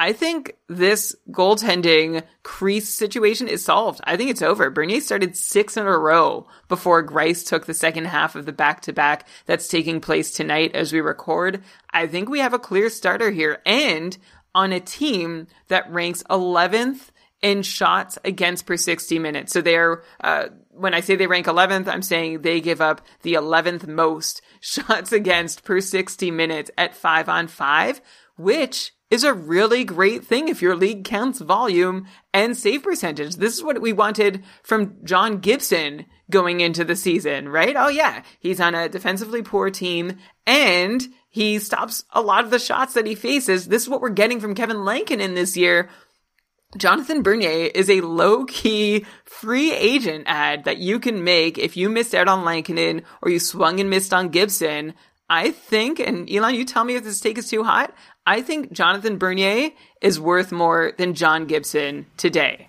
I think this goaltending crease situation is solved. I think it's over. Bernier started 6 in a row before Greiss took the second half of the back-to-back that's taking place tonight as we record. I think we have a clear starter here, and on a team that ranks 11th in shots against per 60 minutes. So they are, when I say they rank 11th, I'm saying they give up the 11th most shots against per 60 minutes at 5-on-5, which is a really great thing if your league counts volume and save percentage. This is what we wanted from John Gibson going into the season, right? Oh yeah, he's on a defensively poor team and he stops a lot of the shots that he faces. This is what we're getting from Kevin Lankinen this year. Jonathan Bernier is a low-key free agent ad that you can make if you missed out on Lankinen or you swung and missed on Gibson. I think, and Elon, you tell me if this take is too hot, I think Jonathan Bernier is worth more than John Gibson today.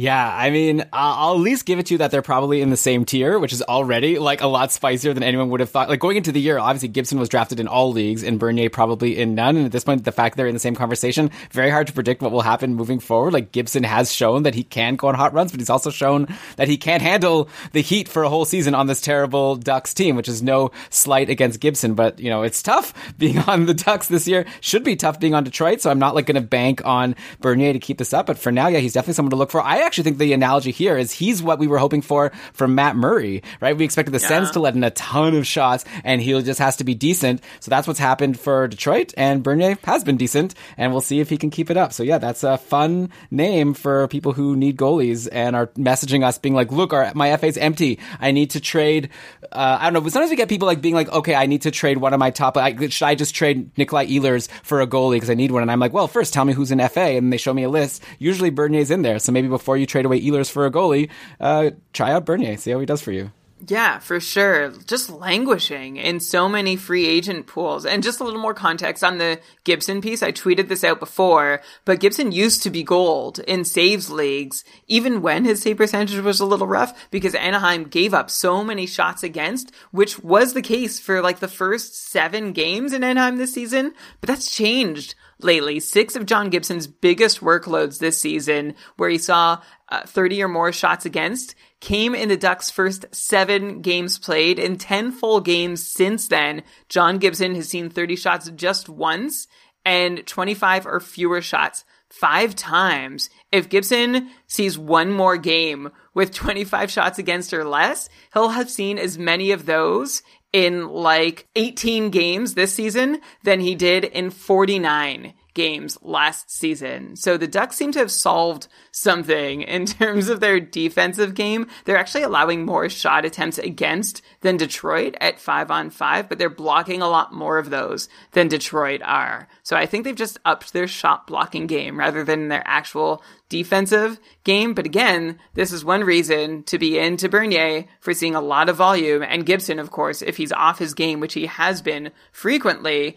Yeah, I mean, I'll at least give it to you that they're probably in the same tier, which is already like a lot spicier than anyone would have thought. Like going into the year, obviously Gibson was drafted in all leagues and Bernier probably in none. And at this point, the fact they're in the same conversation, very hard to predict what will happen moving forward. Like Gibson has shown that he can go on hot runs, but he's also shown that he can't handle the heat for a whole season on this terrible Ducks team, which is no slight against Gibson. But, you know, it's tough being on the Ducks this year. Should be tough being on Detroit. So I'm not like going to bank on Bernier to keep this up. But for now, yeah, he's definitely someone to look for. I actually think the analogy here is he's what we were hoping for from Matt Murray, right? We expected the Sens to let in a ton of shots, and he just has to be decent. So that's what's happened for Detroit, and Bernier has been decent, and we'll see if he can keep it up. So yeah, that's a fun name for people who need goalies and are messaging us being like, look, my FA's empty. I need to trade. I don't know, but sometimes we get people like being like, okay, I need to trade one of my top. Should I just trade Nikolai Ehlers for a goalie because I need one? And I'm like, well, first tell me who's in FA, and they show me a list. Usually Bernier's in there. So maybe before you trade away Ehlers for a goalie, try out Bernier, see how he does for you. Yeah, for sure. Just languishing in so many free agent pools. And just a little more context on the Gibson piece. I tweeted this out before, but Gibson used to be gold in saves leagues, even when his save percentage was a little rough, because Anaheim gave up so many shots against, which was the case for like the first 7 games in Anaheim this season. But that's changed lately. 6 of John Gibson's biggest workloads this season, where he saw 30 or more shots against, came in the Ducks' first 7 games played. In 10 full games since then, John Gibson has seen 30 shots just once and 25 or fewer shots 5 times. If Gibson sees one more game with 25 shots against or less, he'll have seen as many of those in like 18 games this season than he did in 49 games last season. So the Ducks seem to have solved something in terms of their defensive game. They're actually allowing more shot attempts against than Detroit at 5-on-5, but they're blocking a lot more of those than Detroit are. So I think they've just upped their shot blocking game rather than their actual defensive game. But again, this is one reason to be into Bernier for seeing a lot of volume. And Gibson, of course, if he's off his game, which he has been frequently,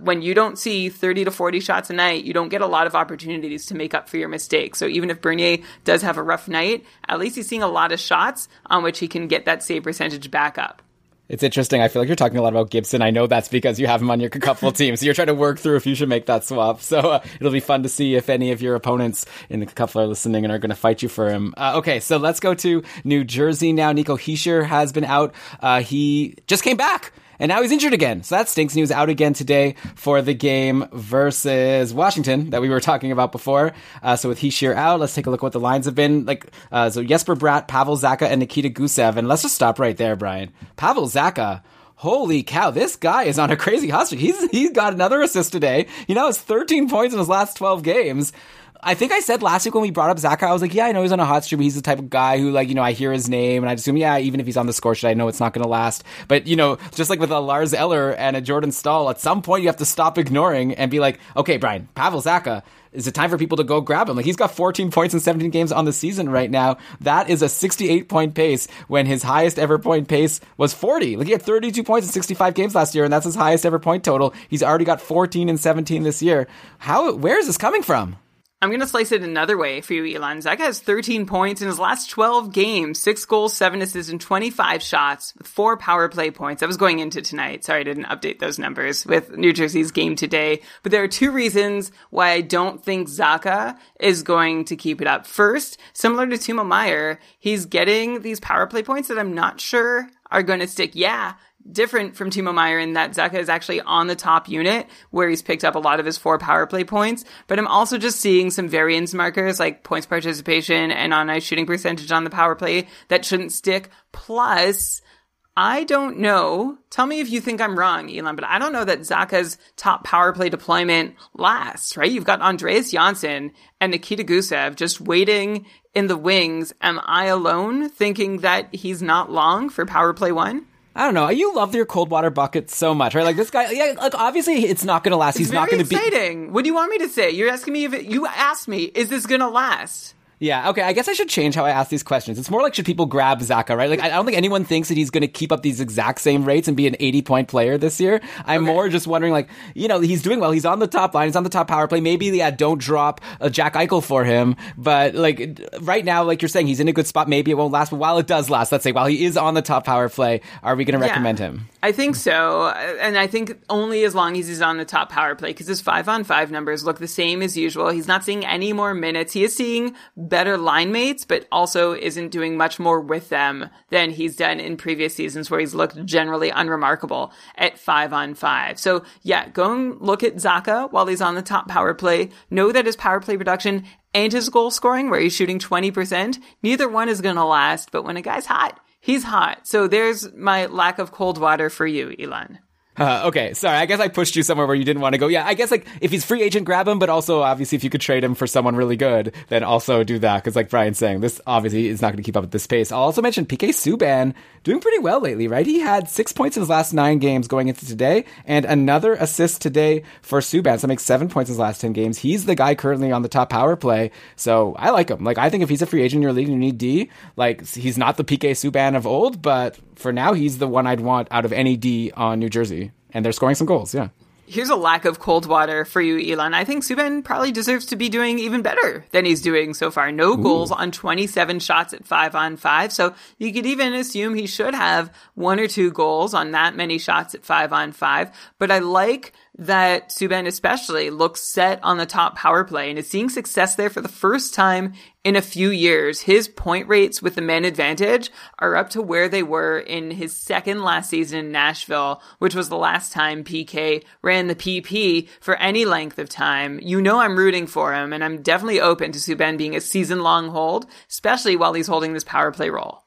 when you don't see 30 to 40 shots a night, you don't get a lot of opportunities to make up for your mistakes. So even if Bernier does have a rough night, at least he's seeing a lot of shots on which he can get that save percentage back up. It's interesting. I feel like you're talking a lot about Gibson. I know that's because you have him on your Cupful team. So you're trying to work through if you should make that swap. So it'll be fun to see if any of your opponents in the Cupful are listening and are going to fight you for him. Okay, so let's go to New Jersey now. Nico Hischier has been out. He just came back. And now he's injured again. So that stinks. And he was out again today for the game versus Washington that we were talking about before. So with Hischier out, let's take a look at what the lines have been. So Jesper Bratt, Pavel Zacha, and Nikita Gusev. And let's just stop right there, Brian. Pavel Zacha. Holy cow, this guy is on a crazy hot streak. He's got another assist today. He now has 13 points in his last 12 games. I think I said last week when we brought up Zacha, I was like, yeah, I know he's on a hot streak, but he's the type of guy who, like, you know, I hear his name and I assume, yeah, even if he's on the score sheet, I know it's not going to last. But, you know, just like with a Lars Eller and a Jordan Staal, at some point you have to stop ignoring and be like, okay, Brian, Pavel Zacha, is it time for people to go grab him? Like, he's got 14 points in 17 games on the season right now. That is a 68-point pace when his highest-ever point pace was 40. Like, he had 32 points in 65 games last year, and that's his highest-ever point total. He's already got 14 and 17 this year. Where is this coming from? I'm going to slice it another way for you, Elon. Zacha has 13 points in his last 12 games, 6 goals, 7 assists, and 25 shots with 4 power play points. I was going into tonight. Sorry, I didn't update those numbers with New Jersey's game today. But there are 2 reasons why I don't think Zacha is going to keep it up. First, similar to Timo Meier, he's getting these power play points that I'm not sure are going to stick. Yeah. Different from Timo Meier in that Zacha is actually on the top unit where he's picked up a lot of his 4 power play points. But I'm also just seeing some variance markers like points participation and on-ice shooting percentage on the power play that shouldn't stick. Plus, I don't know. Tell me if you think I'm wrong, Elon, but I don't know that Zacha's top power play deployment lasts, right? You've got Andreas Janssen and Nikita Gusev just waiting in the wings. Am I alone thinking that he's not long for power play 1? I don't know. You love your cold water bucket so much, right? Like this guy, yeah, like obviously it's not going to last. He's not going to be exciting. What do you want me to say? You're asking me you asked me, is this going to last? Yeah, okay, I guess I should change how I ask these questions. It's more like, should people grab Zacha, right? Like, I don't think anyone thinks that he's going to keep up these exact same rates and be an 80-point player this year. I'm more just wondering, like, you know, he's doing well. He's on the top line. He's on the top power play. Maybe, yeah, don't drop Jack Eichel for him. But, like, right now, like you're saying, he's in a good spot. Maybe it won't last. But while it does last, let's say, while he is on the top power play, are we going to recommend him? I think so. And I think only as long as he's on the top power play, because his 5-on-5 numbers look the same as usual. He's not seeing any more minutes. He is seeing better line mates, but also isn't doing much more with them than he's done in previous seasons where he's looked generally unremarkable at 5-on-5. So yeah, go and look at Zacha while he's on the top power play. Know that his power play production and his goal scoring, where he's shooting 20%, neither one is going to last. But when a guy's hot, he's hot. So there's my lack of cold water for you, Elon. Okay, sorry. I guess I pushed you somewhere where you didn't want to go. Yeah, I guess like if he's free agent, grab him. But also, obviously, if you could trade him for someone really good, then also do that. Because like Brian's saying, this obviously is not going to keep up at this pace. I'll also mention PK Subban doing pretty well lately, right? He had 6 points in his last 9 games going into today, and another assist today for Subban. So that makes 7 points in his last 10 games. He's the guy currently on the top power play. So I like him. Like I think if he's a free agent in your league and you need D, like he's not the PK Subban of old, but for now, he's the one I'd want out of any D on New Jersey. And they're scoring some goals, yeah. Here's a lack of cold water for you, Elon. I think Subban probably deserves to be doing even better than he's doing so far. No goals on 27 shots at 5-on-5. So you could even assume he should have 1 or 2 goals on that many shots at 5-on-5. But I like that Subban especially looks set on the top power play and is seeing success there for the first time in a few years. His point rates with the man advantage are up to where they were in his second last season in Nashville, which was the last time PK ran the PP for any length of time. You know I'm rooting for him, and I'm definitely open to Subban being a season-long hold, especially while he's holding this power play role.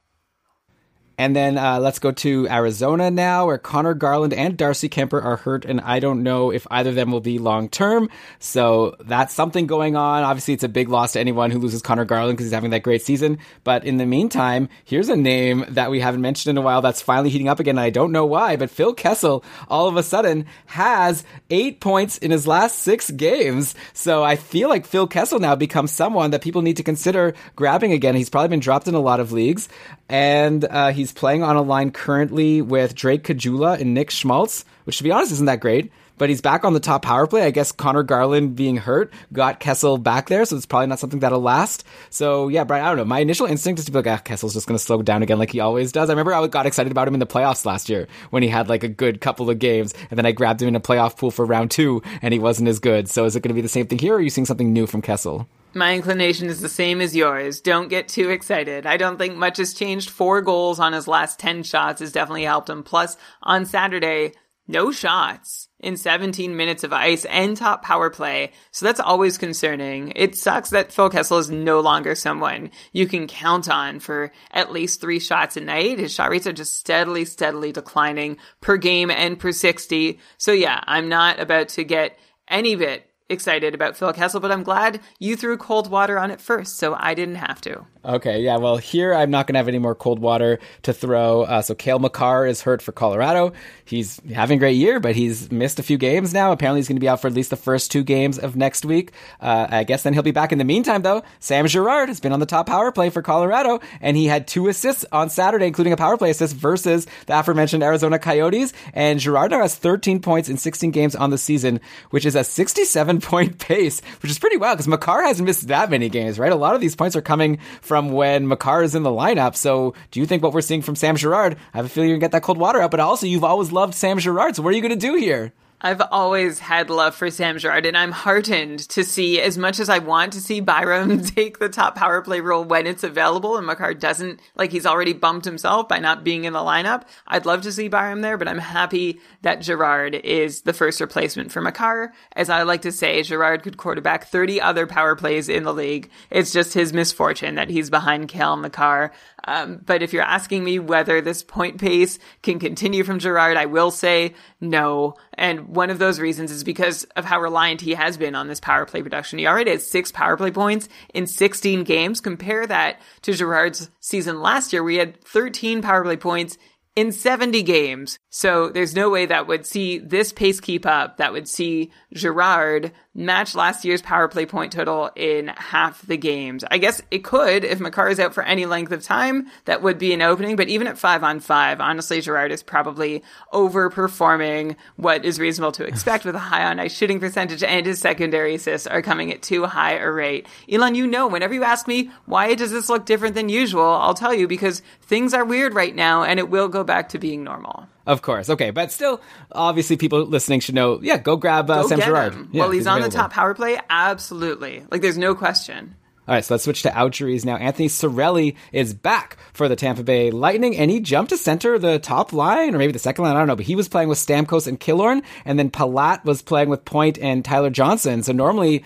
And then let's go to Arizona now, where Connor Garland and Darcy Kemper are hurt, and I don't know if either of them will be long-term. So that's something going on. Obviously, it's a big loss to anyone who loses Connor Garland because he's having that great season. But in the meantime, here's a name that we haven't mentioned in a while that's finally heating up again, and I don't know why, but Phil Kessel all of a sudden has 8 points in his last 6 games. So I feel like Phil Kessel now becomes someone that people need to consider grabbing again. He's probably been dropped in a lot of leagues, and he's playing on a line currently with Drake Caggiula and Nick Schmaltz, which to be honest isn't that great, but he's back on the top power play. I guess Connor Garland being hurt got Kessel back there, so it's probably not something that'll last. So yeah, Brian, I don't know. My initial instinct is to be like, Kessel's just going to slow down again like he always does. I remember I got excited about him in the playoffs last year when he had like a good couple of games, and then I grabbed him in a playoff pool for round 2, and he wasn't as good. So is it going to be the same thing here, or are you seeing something new from Kessel? My inclination is the same as yours. Don't get too excited. I don't think much has changed. 4 goals on his last 10 shots has definitely helped him. Plus, on Saturday, no shots in 17 minutes of ice and top power play. So that's always concerning. It sucks that Phil Kessel is no longer someone you can count on for at least 3 shots a night. His shot rates are just steadily declining per game and per 60. So yeah, I'm not about to get any bit excited about Phil Kessel, but I'm glad you threw cold water on it first, so I didn't have to. Okay, yeah, well, here I'm not going to have any more cold water to throw. So Cale Makar is hurt for Colorado. He's having a great year, but he's missed a few games now. Apparently, he's going to be out for at least the first 2 games of next week. I guess then he'll be back. In the meantime, though, Sam Girard has been on the top power play for Colorado, and he had 2 assists on Saturday, including a power play assist versus the aforementioned Arizona Coyotes. And Girard now has 13 points in 16 games on the season, which is a 67-point pace, which is pretty wild because Makar hasn't missed that many games, right? A lot of these points are coming from when Makar is in the lineup. So do you think what we're seeing from Sam Girard, I have a feeling you're gonna get that cold water out, but also you've always loved Sam Girard, so what are you gonna do here? I've always had love for Sam Girard, and I'm heartened to see, as much as I want to see Byram take the top power play role when it's available, and Makar doesn't, like he's already bumped himself by not being in the lineup. I'd love to see Byram there, but I'm happy that Girard is the first replacement for Makar. As I like to say, Girard could quarterback 30 other power plays in the league. It's just his misfortune that he's behind Cale Makar. But if you're asking me whether this point pace can continue from Girard, I will say no. And one of those reasons is because of how reliant he has been on this power play production. He already has 6 power play points in 16 games. Compare that to Girard's season last year, where he had 13 power play points in 70 games. So there's no way that would see this pace keep up, that would see Girard match last year's power play point total in half the games. I guess it could, if Makar is out for any length of time, that would be an opening. But even at 5-on-5, honestly, Girard is probably overperforming what is reasonable to expect with a high on ice shooting percentage, and his secondary assists are coming at too high a rate. Elon, you know, whenever you ask me, why does this look different than usual? I'll tell you, because things are weird right now, and it will go back to being normal. Of course. Okay. But still, obviously, people listening should know, yeah, go grab Sam Girard. Yeah, well, he's on the top power play. Absolutely. Like, there's no question. All right, so let's switch to outjuries now. Anthony Cirelli is back for the Tampa Bay Lightning, and he jumped to center the top line, or maybe the second line, I don't know, but he was playing with Stamkos and Killorn, and then Palat was playing with Point and Tyler Johnson. So normally,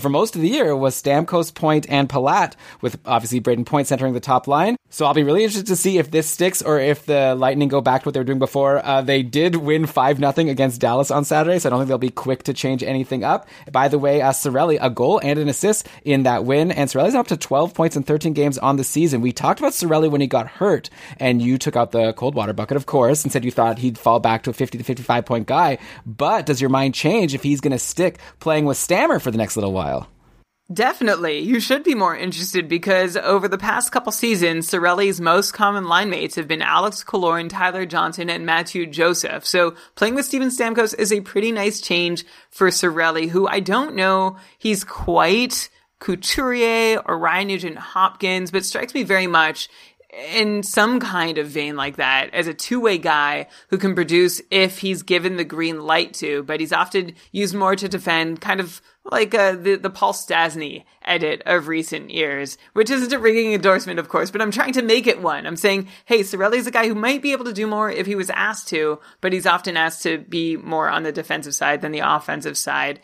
for most of the year, it was Stamkos, Point, and Palat, with obviously Braden Point centering the top line. So I'll be really interested to see if this sticks or if the Lightning go back to what they were doing before. They did win 5-0 against Dallas on Saturday, so I don't think they'll be quick to change anything up. By the way, Cirelli, a goal and an assist in that win. And Cirelli's up to 12 points in 13 games on the season. We talked about Cirelli when he got hurt, and you took out the cold water bucket, of course, and said you thought he'd fall back to a 50 to 55 point guy. But does your mind change if he's going to stick playing with Stammer for the next little while? Definitely. You should be more interested because over the past couple seasons, Cirelli's most common line mates have been Alex Killorn, Tyler Johnson, and Matthew Joseph. So playing with Steven Stamkos is a pretty nice change for Cirelli, who I don't know he's quite Couturier or Ryan Nugent-Hopkins, but strikes me very much in some kind of vein like that as a two-way guy who can produce if he's given the green light to, but he's often used more to defend, kind of like the Paul Stasny edit of recent years, which isn't a ringing endorsement, of course, but I'm trying to make it one. I'm saying, hey, Cirelli's a guy who might be able to do more if he was asked to, but he's often asked to be more on the defensive side than the offensive side.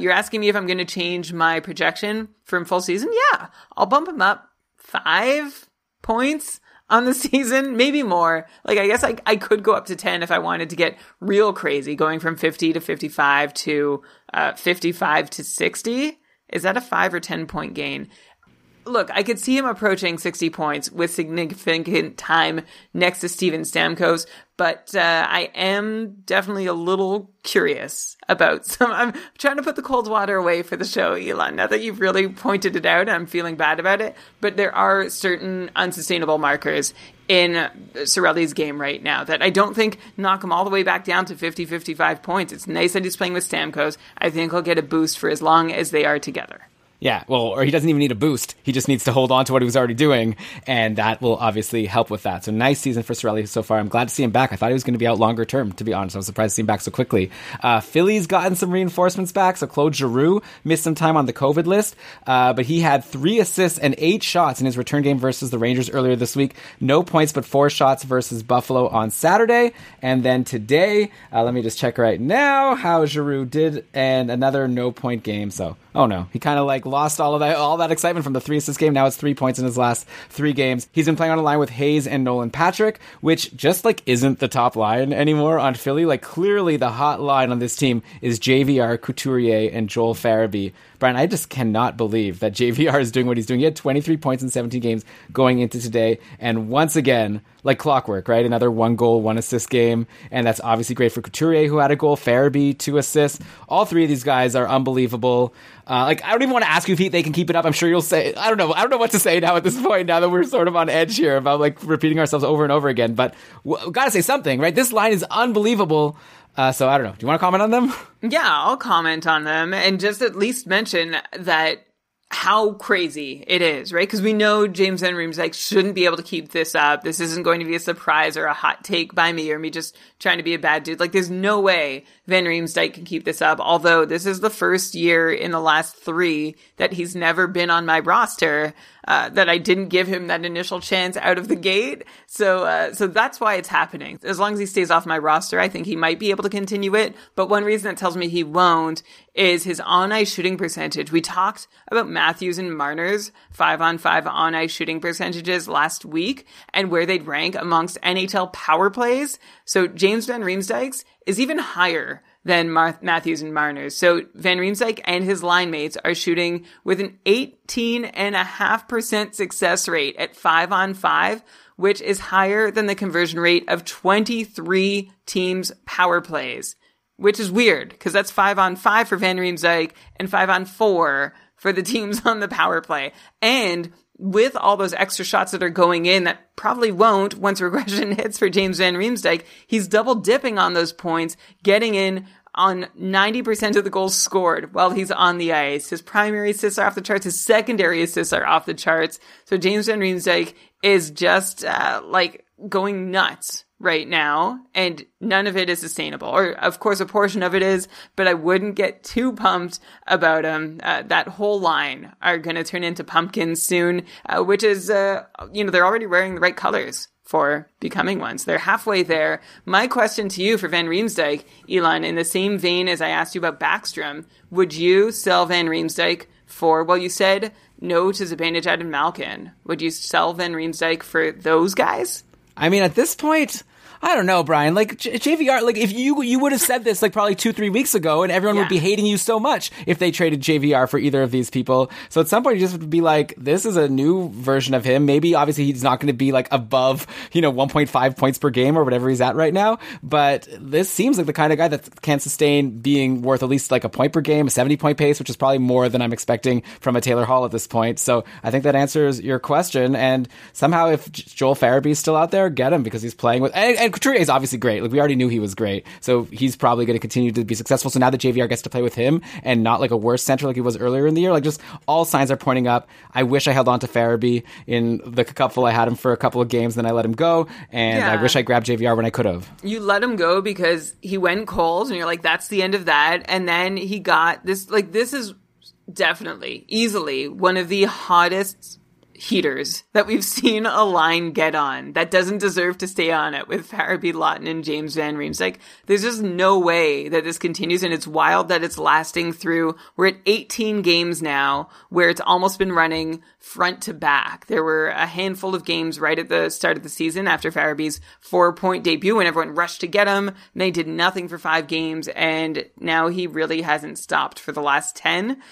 You're asking me if I'm going to change my projection from full season? Yeah, I'll bump him up 5 points on the season, maybe more. Like, I guess I could go up to 10 if I wanted to get real crazy, going from 50 to 55 to 55 to 60. Is that a 5 or 10 point gain? Look, I could see him approaching 60 points with significant time next to Steven Stamkos, but I am definitely a little curious about some. I'm trying to put the cold water away for the show, Elon, now that you've really pointed it out. I'm feeling bad about it, but there are certain unsustainable markers in Cirelli's game right now that I don't think knock him all the way back down to 50, 55 points. It's nice that he's playing with Stamkos. I think he'll get a boost for as long as they are together. Yeah, well, or he doesn't even need a boost. He just needs to hold on to what he was already doing, and that will obviously help with that. So nice season for Cirelli so far. I'm glad to see him back. I thought he was going to be out longer term, to be honest. I was surprised to see him back so quickly. Philly's gotten some reinforcements back, so Claude Giroux missed some time on the COVID list, but he had 3 assists and 8 shots in his return game versus the Rangers earlier this week. No points, but 4 shots versus Buffalo on Saturday. And then today, let me just check right now how Giroux did, and another no-point game, so... Oh no, he kind of like lost all that excitement from the 3 assist game. Now it's 3 points in his last 3 games. He's been playing on a line with Hayes and Nolan Patrick, which just like isn't the top line anymore on Philly. Like clearly the hot line on this team is JVR, Couturier, and Joel Farabee. Brian, I just cannot believe that JVR is doing what he's doing. He had 23 points in 17 games going into today. And once again, like clockwork, right? Another 1 goal, 1 assist game. And that's obviously great for Couturier, who had a goal, Farabee, 2 assists. All 3 of these guys are unbelievable. Like, I don't even want to ask you if they can keep it up. I'm sure you'll say, I don't know what to say now at this point, now that we're sort of on edge here about like repeating ourselves over and over again. But we got to say something, right? This line is unbelievable. So I don't know. Do you want to comment on them? Yeah, I'll comment on them and just at least mention that how crazy it is, right? Because we know James Van Riemsdyk shouldn't be able to keep this up. This isn't going to be a surprise or a hot take by me or me just trying to be a bad dude. Like, there's no way Van Riemsdyk can keep this up, although this is the first year in the last 3 that he's never been on my roster that I didn't give him that initial chance out of the gate. So that's why it's happening. As long as he stays off my roster, I think he might be able to continue it. But one reason that tells me he won't is his on-ice shooting percentage. We talked about Matthews and Marner's 5-on-5 on-ice shooting percentages last week and where they'd rank amongst NHL power plays. So James Van Riemsdyk's is even higher than Matthews and Marner. So Van Riemsdyk and his line mates are shooting with an 18.5% success rate at 5-on-5, which is higher than the conversion rate of 23 teams' power plays, which is weird because that's 5-on-5 for Van Riemsdyk and 5-on-4 for the teams on the power play. And with all those extra shots that are going in that probably won't once regression hits for James Van Riemsdyk, he's double dipping on those points, getting in on 90% of the goals scored while he's on the ice. His primary assists are off the charts. His secondary assists are off the charts. So James Van Riemsdyk is just like going nuts right now, and none of it is sustainable. Or, of course, a portion of it is, but I wouldn't get too pumped about them. That whole line are going to turn into pumpkins soon, which is, they're already wearing the right colors for becoming ones. They're halfway there. My question to you for Van Riemsdyk, Elon, in the same vein as I asked you about Backstrom, would you sell Van Riemsdyk for, well, you said no to Zibanejad and Malkin. Would you sell Van Riemsdyk for those guys? I mean, at this point, I don't know, Brian. Like, JVR, like, if you would have said this, like, probably 2-3 weeks ago, and everyone would be hating you so much if they traded JVR for either of these people. So at some point, you just would be like, this is a new version of him. Maybe, obviously, he's not going to be, like, above, 1.5 points per game or whatever he's at right now. But this seems like the kind of guy that can sustain being worth at least, like, a point per game, a 70-point pace, which is probably more than I'm expecting from a Taylor Hall at this point. So I think that answers your question. And somehow, if Joel Farabee is still out there, get him, because he's playing with... And Couturier is obviously great. Like, we already knew he was great. So he's probably going to continue to be successful. So now that JVR gets to play with him and not like a worse center like he was earlier in the year, like, just all signs are pointing up. I wish I held on to Farabee in the couple. I had him for a couple of games, then I let him go. And I wish I grabbed JVR when I could have. You let him go because he went cold and you're like, that's the end of that. And then he got this, like, this is definitely, easily one of the hottest heaters that we've seen a line get on that doesn't deserve to stay on it with Farabee, Lawton, and James Van Riemsdyk. Like, there's just no way that this continues, and it's wild that it's lasting through. We're at 18 games now where it's almost been running front to back. There were a handful of games right at the start of the season after Farabee's 4-point debut when everyone rushed to get him, and they did nothing for 5 games, and now he really hasn't stopped for the last 10.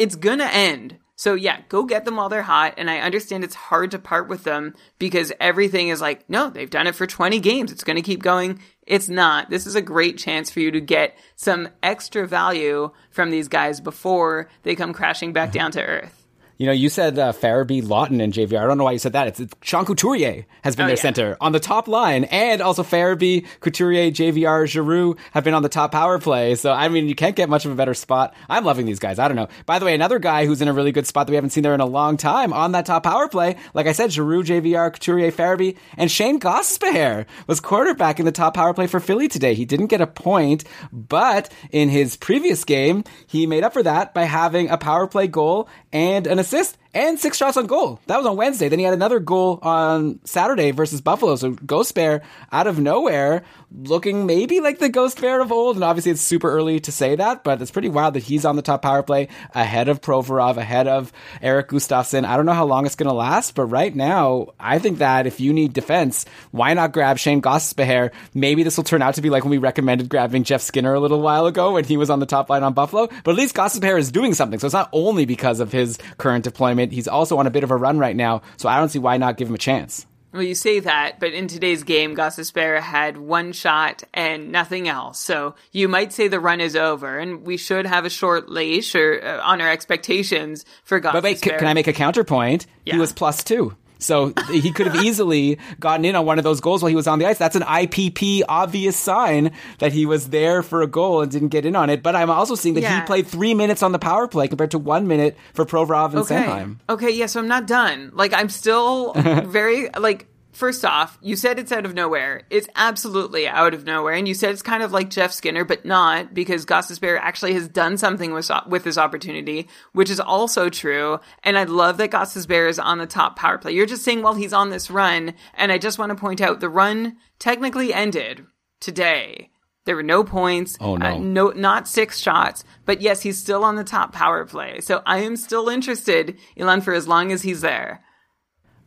It's gonna end. So yeah, go get them while they're hot. And I understand it's hard to part with them because everything is like, no, they've done it for 20 games. It's going to keep going. It's not. This is a great chance for you to get some extra value from these guys before they come crashing back down to earth. You said Farabee, Lawton, and JVR. I don't know why you said that. It's Sean Couturier has been their center on the top line. And also Farabee, Couturier, JVR, Giroux have been on the top power play. So, I mean, you can't get much of a better spot. I'm loving these guys. I don't know. By the way, another guy who's in a really good spot that we haven't seen there in a long time on that top power play. Like I said, Giroux, JVR, Couturier, Farabee, and Shane Gostisbehere was quarterback in the top power play for Philly today. He didn't get a point, but in his previous game, he made up for that by having a power play goal and an assist and 6 shots on goal. That was on Wednesday. Then he had another goal on Saturday versus Buffalo. So Gostisbehere out of nowhere, looking maybe like the Gostisbehere of old. And obviously it's super early to say that, but it's pretty wild that he's on the top power play ahead of Provorov, ahead of Erik Gustafsson. I don't know how long it's going to last, but right now I think that if you need defense, why not grab Shane Gostisbehere? Maybe this will turn out to be like when we recommended grabbing Jeff Skinner a little while ago when he was on the top line on Buffalo, but at least Gostisbehere is doing something. So it's not only because of his current deployment. He's also on a bit of a run right now, so I don't see why not give him a chance. Well, you say that, but in today's game, Gostisbehere had 1 shot and nothing else. So you might say the run is over, and we should have a short leash or on our expectations for Gostisbehere. But wait, can I make a counterpoint? Yeah. He was +2. So he could have easily gotten in on one of those goals while he was on the ice. That's an IPP obvious sign that he was there for a goal and didn't get in on it. But I'm also seeing that he played 3 minutes on the power play compared to 1 minute for Provorov and Sanheim. Okay, yeah, so I'm not done. Like, I'm still very, like... First off, you said it's out of nowhere. It's absolutely out of nowhere. And you said it's kind of like Jeff Skinner, but not, because Gostisbehere actually has done something with his opportunity, which is also true. And I love that Gostisbehere is on the top power play. You're just saying, well, he's on this run. And I just want to point out the run technically ended today. There were no points, not 6 shots, but yes, he's still on the top power play. So I am still interested, Elon, for as long as he's there.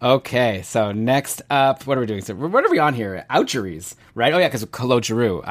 Okay, so next up, what are we doing? So what are we on here? Outjuries, right? Oh yeah, because of Claude Giroux.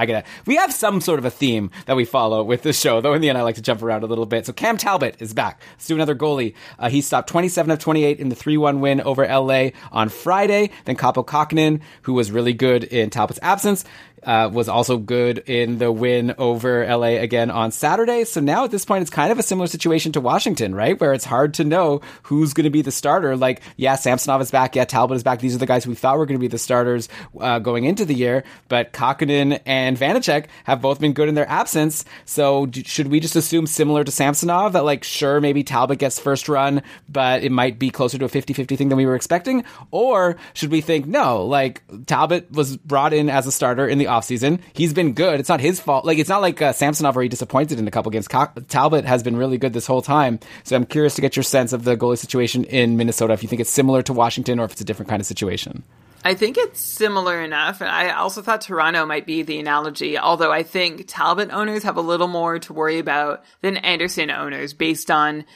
We have some sort of a theme that we follow with this show, though in the end I like to jump around a little bit. So Cam Talbot is back. Let's do another goalie. He stopped 27 of 28 in the 3-1 win over LA on Friday. Then Kaapo Kähkönen, who was really good in Talbot's absence, was also good in the win over LA again on Saturday. So now at this point, it's kind of a similar situation to Washington, right? Where it's hard to know who's going to be the starter. Like, yeah, Samsonov is back. Yeah, Talbot is back. These are the guys we thought were going to be the starters going into the year. But Kakkonen and Vanacek have both been good in their absence. So should we just assume, similar to Samsonov, that like, sure, maybe Talbot gets first run, but it might be closer to a 50-50 thing than we were expecting? Or should we think, no, like Talbot was brought in as a starter in the offseason. He's been good. It's not his fault. Like, it's not like Samsonov where he disappointed in a couple games. Talbot has been really good this whole time. So I'm curious to get your sense of the goalie situation in Minnesota, if you think it's similar to Washington or if it's a different kind of situation. I think it's similar enough. And I also thought Toronto might be the analogy, although I think Talbot owners have a little more to worry about than Andersen owners based on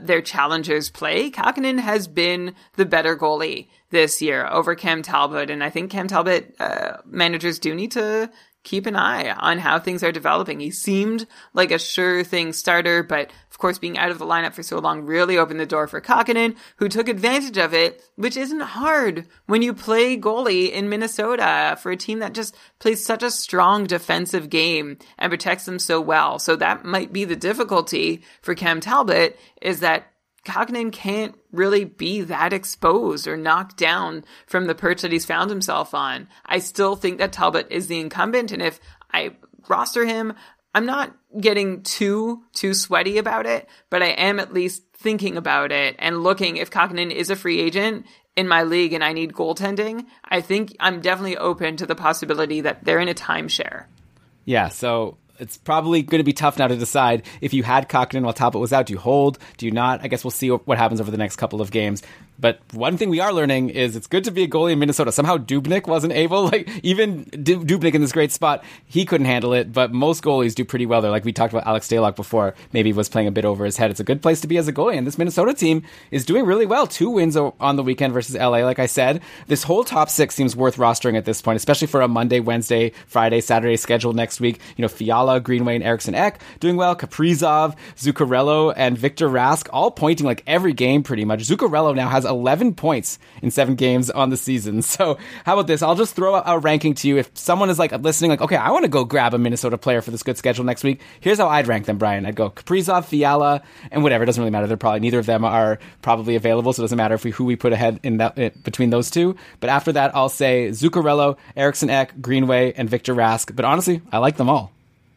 their challengers' play. Kakkonen has been the better goalie this year over Cam Talbot. And I think Cam Talbot managers do need to keep an eye on how things are developing. He seemed like a sure thing starter, but of course, being out of the lineup for so long really opened the door for Kakkonen, who took advantage of it, which isn't hard when you play goalie in Minnesota for a team that just plays such a strong defensive game and protects them so well. So that might be the difficulty for Cam Talbot, is that Kakkonen can't really be that exposed or knocked down from the perch that he's found himself on. I still think that Talbot is the incumbent, and if I roster him, I'm not getting too sweaty about it, but I am at least thinking about it and looking if Kakkonen is a free agent in my league and I need goaltending. I think I'm definitely open to the possibility that they're in a timeshare. Yeah, so it's probably going to be tough now to decide if you had Kakkonen while Talbot was out. Do you hold? Do you not? I guess we'll see what happens over the next couple of games. But one thing we are learning is it's good to be a goalie in Minnesota. Somehow Dubnyk wasn't able, like, even Dubnyk in this great spot, he couldn't handle it. But most goalies do pretty well there. Like we talked about Alex Stalock before, maybe was playing a bit over his head. It's a good place to be as a goalie. And this Minnesota team is doing really well. 2 wins on the weekend versus LA, like I said. This whole top 6 seems worth rostering at this point, especially for a Monday, Wednesday, Friday, Saturday schedule next week. You know, Fiala, Greenway, and Eriksson Ek doing well. Kaprizov, Zuccarello, and Victor Rask all pointing like every game pretty much. Zuccarello now has 11 points in 7 games on the season. So how about this? I'll just throw out a ranking to you. If someone is like listening, like, okay, I want to go grab a Minnesota player for this good schedule next week, here's how I'd rank them, Brian. I'd go Kaprizov, Fiala, and whatever. It doesn't really matter. They're probably, neither of them are probably available, so it doesn't matter if who we put ahead in that between those two. But after that, I'll say Zuccarello, Eriksson Ek, Greenway, and Victor Rask. But honestly, I like them all.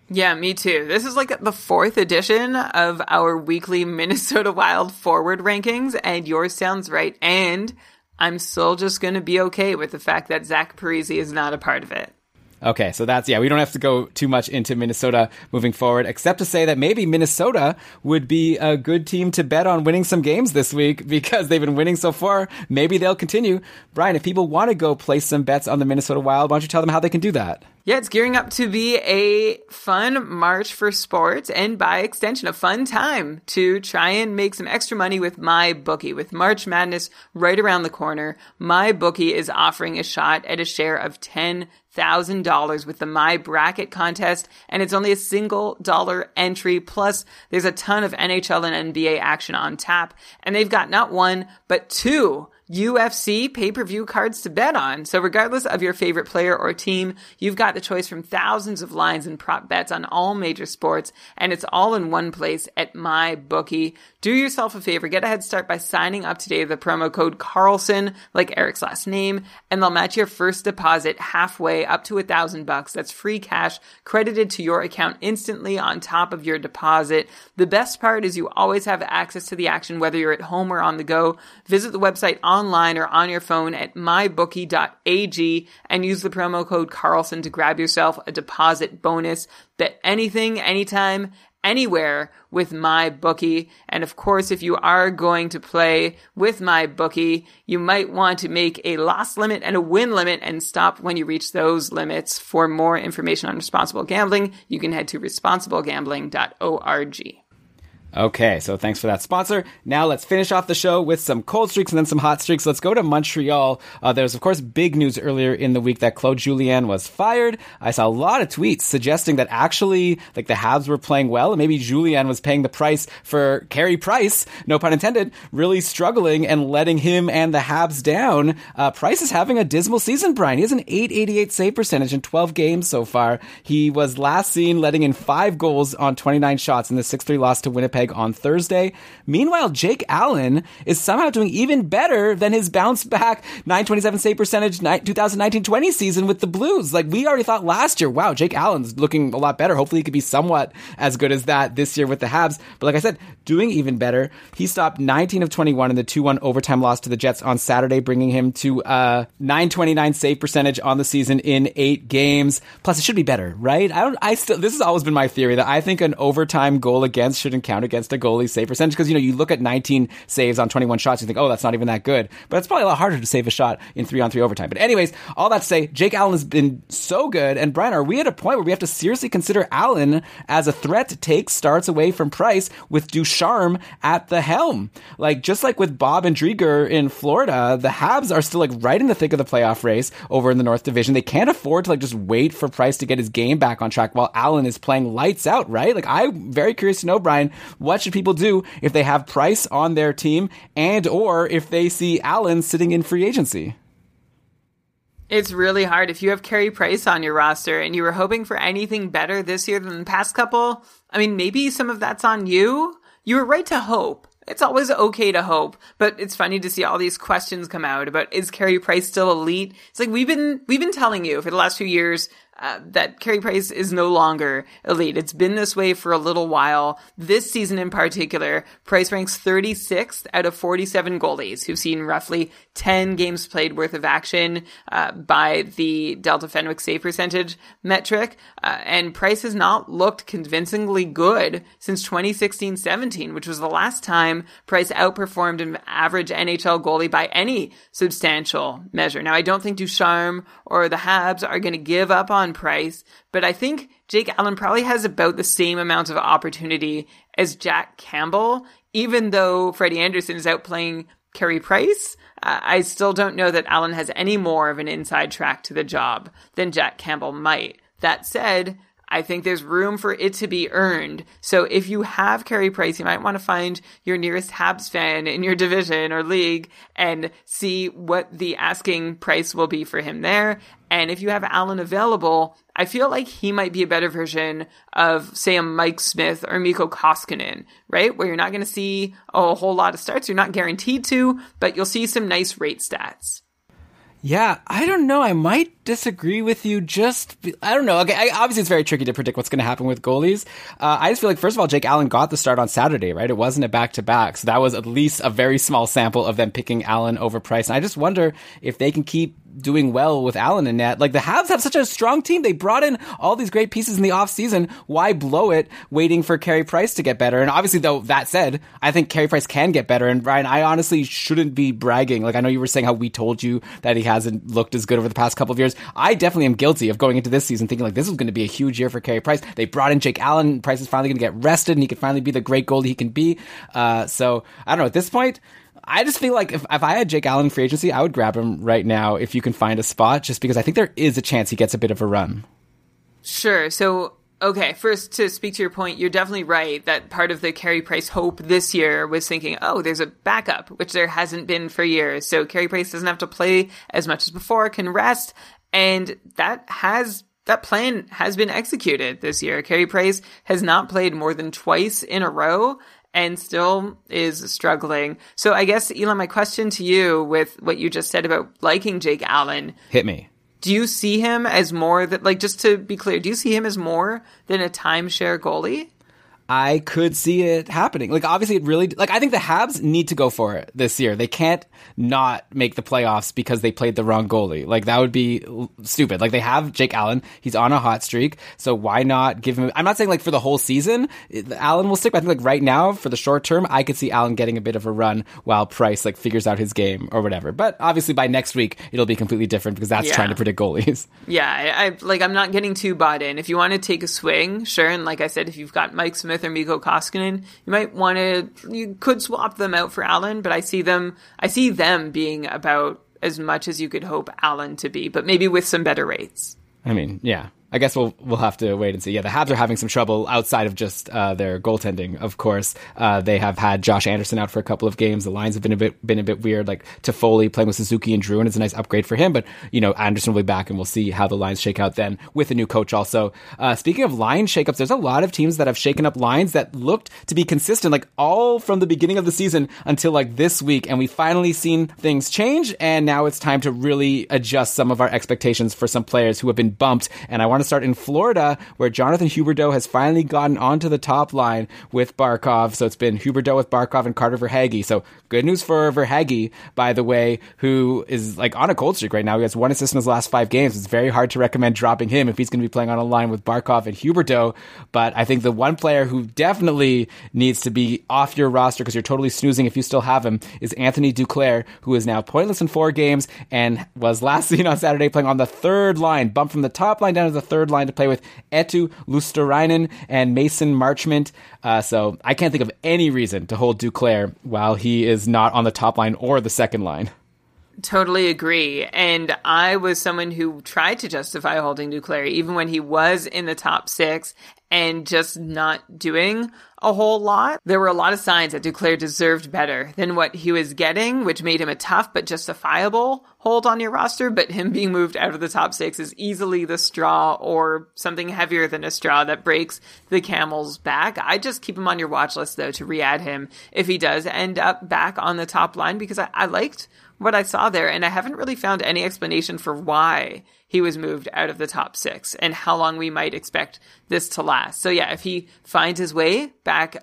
Yeah, me too. This is like the 4th edition of our weekly Minnesota Wild forward rankings, and yours sounds right. And I'm still just going to be okay with the fact that Zach Parise is not a part of it. Okay, so that's, yeah, we don't have to go too much into Minnesota moving forward, except to say that maybe Minnesota would be a good team to bet on winning some games this week because they've been winning so far. Maybe they'll continue. Brian, if people want to go place some bets on the Minnesota Wild, why don't you tell them how they can do that? Yeah, it's gearing up to be a fun March for sports, and by extension, a fun time to try and make some extra money with MyBookie. With March Madness right around the corner, MyBookie is offering a shot at a share of $10,000 with the My Bracket contest, and it's only a $1 entry. Plus, there's a ton of NHL and NBA action on tap, and they've got not 1, but 2 UFC pay-per-view cards to bet on. So regardless of your favorite player or team, you've got the choice from thousands of lines and prop bets on all major sports, and it's all in one place at MyBookie. Do yourself a favor. Get a head start by signing up today with the promo code Karlsson, like Eric's last name, and they'll match your first deposit halfway up to $1,000. That's free cash credited to your account instantly on top of your deposit. The best part is you always have access to the action, whether you're at home or on the go. Visit the website online or on your phone at mybookie.ag and use the promo code Karlsson to grab yourself a deposit bonus. Bet anything, anytime, anywhere with MyBookie. And of course, if you are going to play with MyBookie, you might want to make a loss limit and a win limit and stop when you reach those limits. For more information on responsible gambling, you can head to responsiblegambling.org. Okay, so thanks for that sponsor. Now let's finish off the show with some cold streaks and then some hot streaks. Let's go to Montreal. There's, of course, big news earlier in the week that Claude Julien was fired. I saw a lot of tweets suggesting that actually, like, the Habs were playing well, and maybe Julien was paying the price for Carey Price, no pun intended, really struggling and letting him and the Habs down. Price is having a dismal season, Brian. He has an .888 save percentage in 12 games so far. He was last seen letting in 5 goals on 29 shots in the 6-3 loss to Winnipeg on Thursday. Meanwhile, Jake Allen is somehow doing even better than his bounce back .927 save percentage 2019-20 season with the Blues. Like, we already thought last year, wow, Jake Allen's looking a lot better. Hopefully he could be somewhat as good as that this year with the Habs. But like I said, doing even better. He stopped 19 of 21 in the 2-1 overtime loss to the Jets on Saturday, bringing him to .929 save percentage on the season in 8 games. Plus, it should be better, right? This has always been my theory that I think an overtime goal against shouldn't count against a goalie save percentage, because, you know, you look at 19 saves on 21 shots, you think, oh, that's not even that good. But it's probably a lot harder to save a shot in 3-on-3 overtime. But anyways, all that to say, Jake Allen has been so good. And Brian, are we at a point where we have to seriously consider Allen as a threat to take starts away from Price with Ducharme at the helm? Like, just like with Bob and Drieger in Florida, the Habs are still, like, right in the thick of the playoff race over in the North Division. They can't afford to, like, just wait for Price to get his game back on track while Allen is playing lights out, right? Like, I'm very curious to know, Brian, what should people do if they have Price on their team and or if they see Allen sitting in free agency? It's really hard. If you have Carey Price on your roster and you were hoping for anything better this year than the past couple, I mean, maybe some of that's on you. You were right to hope. It's always okay to hope, but it's funny to see all these questions come out about, is Carey Price still elite? It's like, we've been telling you for the last few years that Carey Price is no longer elite. It's been this way for a little while. This season in particular, Price ranks 36th out of 47 goalies who've seen roughly 10 games played worth of action by the Delta Fenwick save percentage metric. And Price has not looked convincingly good since 2016-17, which was the last time Price outperformed an average NHL goalie by any substantial measure. Now, I don't think Ducharme or the Habs are going to give up on Price, but I think Jake Allen probably has about the same amount of opportunity as Jack Campbell. Even though Freddie Andersen is out playing Carey Price, I still don't know that Allen has any more of an inside track to the job than Jack Campbell might. That said, I think there's room for it to be earned. So if you have Carey Price, you might want to find your nearest Habs fan in your division or league and see what the asking price will be for him there. And if you have Allen available, I feel like he might be a better version of, say, a Mike Smith or Mikko Koskinen, right? Where you're not going to see a whole lot of starts. You're not guaranteed to, but you'll see some nice rate stats. Yeah, I don't know. I might disagree with you. I don't know. Okay, obviously it's very tricky to predict what's going to happen with goalies. I just feel like, first of all, Jake Allen got the start on Saturday, right? It wasn't a back-to-back, so that was at least a very small sample of them picking Allen over Price. And I just wonder if they can keep doing well with Allen and net. Like, the Habs have such a strong team. They brought in all these great pieces in the offseason. Why blow it waiting for Carey Price to get better? And obviously, though, that said, I think Carey Price can get better. And Brian, I honestly shouldn't be bragging. Like, I know you were saying how we told you that he hasn't looked as good over the past couple of years. I definitely am guilty of going into this season thinking, like, this is going to be a huge year for Carey Price. They brought in Jake Allen. Price is finally going to get rested and he can finally be the great goalie he can be. So I don't know. At this point, I just feel like if I had Jake Allen in free agency, I would grab him right now if you can find a spot, just because I think there is a chance he gets a bit of a run. Sure. So, okay, first, to speak to your point, you're definitely right that part of the Carey Price hope this year was thinking, oh, there's a backup, which there hasn't been for years. So Carey Price doesn't have to play as much as before, can rest, and that plan has been executed this year. Carey Price has not played more than twice in a row and still is struggling. So I guess, Elon, my question to you with what you just said about liking Jake Allen. Hit me. Do you see him as more than, like, just to be clear, do you see him as more than a timeshare goalie? I could see it happening. Like, obviously, it really, like, I think the Habs need to go for it this year. They can't not make the playoffs because they played the wrong goalie. Like, that would be stupid. Like, they have Jake Allen. He's on a hot streak. So why not give him, I'm not saying, like, for the whole season, Allen will stick. But I think, like, right now, for the short term, I could see Allen getting a bit of a run while Price, like, figures out his game or whatever. But obviously, by next week, it'll be completely different because that's trying to predict goalies. Yeah. I'm not getting too bought in. If you want to take a swing, sure. And like I said, if you've got Mike Smith Smith or Mikko Koskinen, you might want to, you could swap them out for Allen, but I see them being about as much as you could hope Allen to be, but maybe with some better rates. I mean, yeah. I guess we'll have to wait and see. Yeah, the Habs are having some trouble outside of just their goaltending, of course. They have had Josh Anderson out for a couple of games. The lines have been a bit weird. Like Toffoli playing with Suzuki and Druin is a nice upgrade for him, but you know, Anderson will be back and we'll see how the lines shake out then with a new coach also. Speaking of line shakeups, there's a lot of teams that have shaken up lines that looked to be consistent, like all from the beginning of the season until like this week, and we finally seen things change, and now it's time to really adjust some of our expectations for some players who have been bumped. And I want to start in Florida, where Jonathan Huberdeau has finally gotten onto the top line with Barkov. So it's been Huberdeau with Barkov and Carter Verhaeghe. So good news for Verhaeghe, by the way, who is like on a cold streak right now. He has one assist in his last 5 games. It's very hard to recommend dropping him if he's going to be playing on a line with Barkov and Huberdeau. But I think the one player who definitely needs to be off your roster because you're totally snoozing if you still have him is Anthony Duclair, who is now pointless in 4 games and was last seen on Saturday playing on the third line, bumped from the top line down to the third line to play with Etu Luosterainen and Mason Marchment. So I can't think of any reason to hold Duclair while he is not on the top line or the second line. Totally agree. And I was someone who tried to justify holding Duclair even when he was in the top 6 and just not doing a whole lot. There were a lot of signs that Duclair deserved better than what he was getting, which made him a tough but justifiable hold on your roster. But him being moved out of the top 6 is easily the straw or something heavier than a straw that breaks the camel's back. I just keep him on your watch list, though, to re-add him if he does end up back on the top line, because I liked what I saw there, and I haven't really found any explanation for why he was moved out of the top 6 and how long we might expect this to last. So yeah, if he finds his way back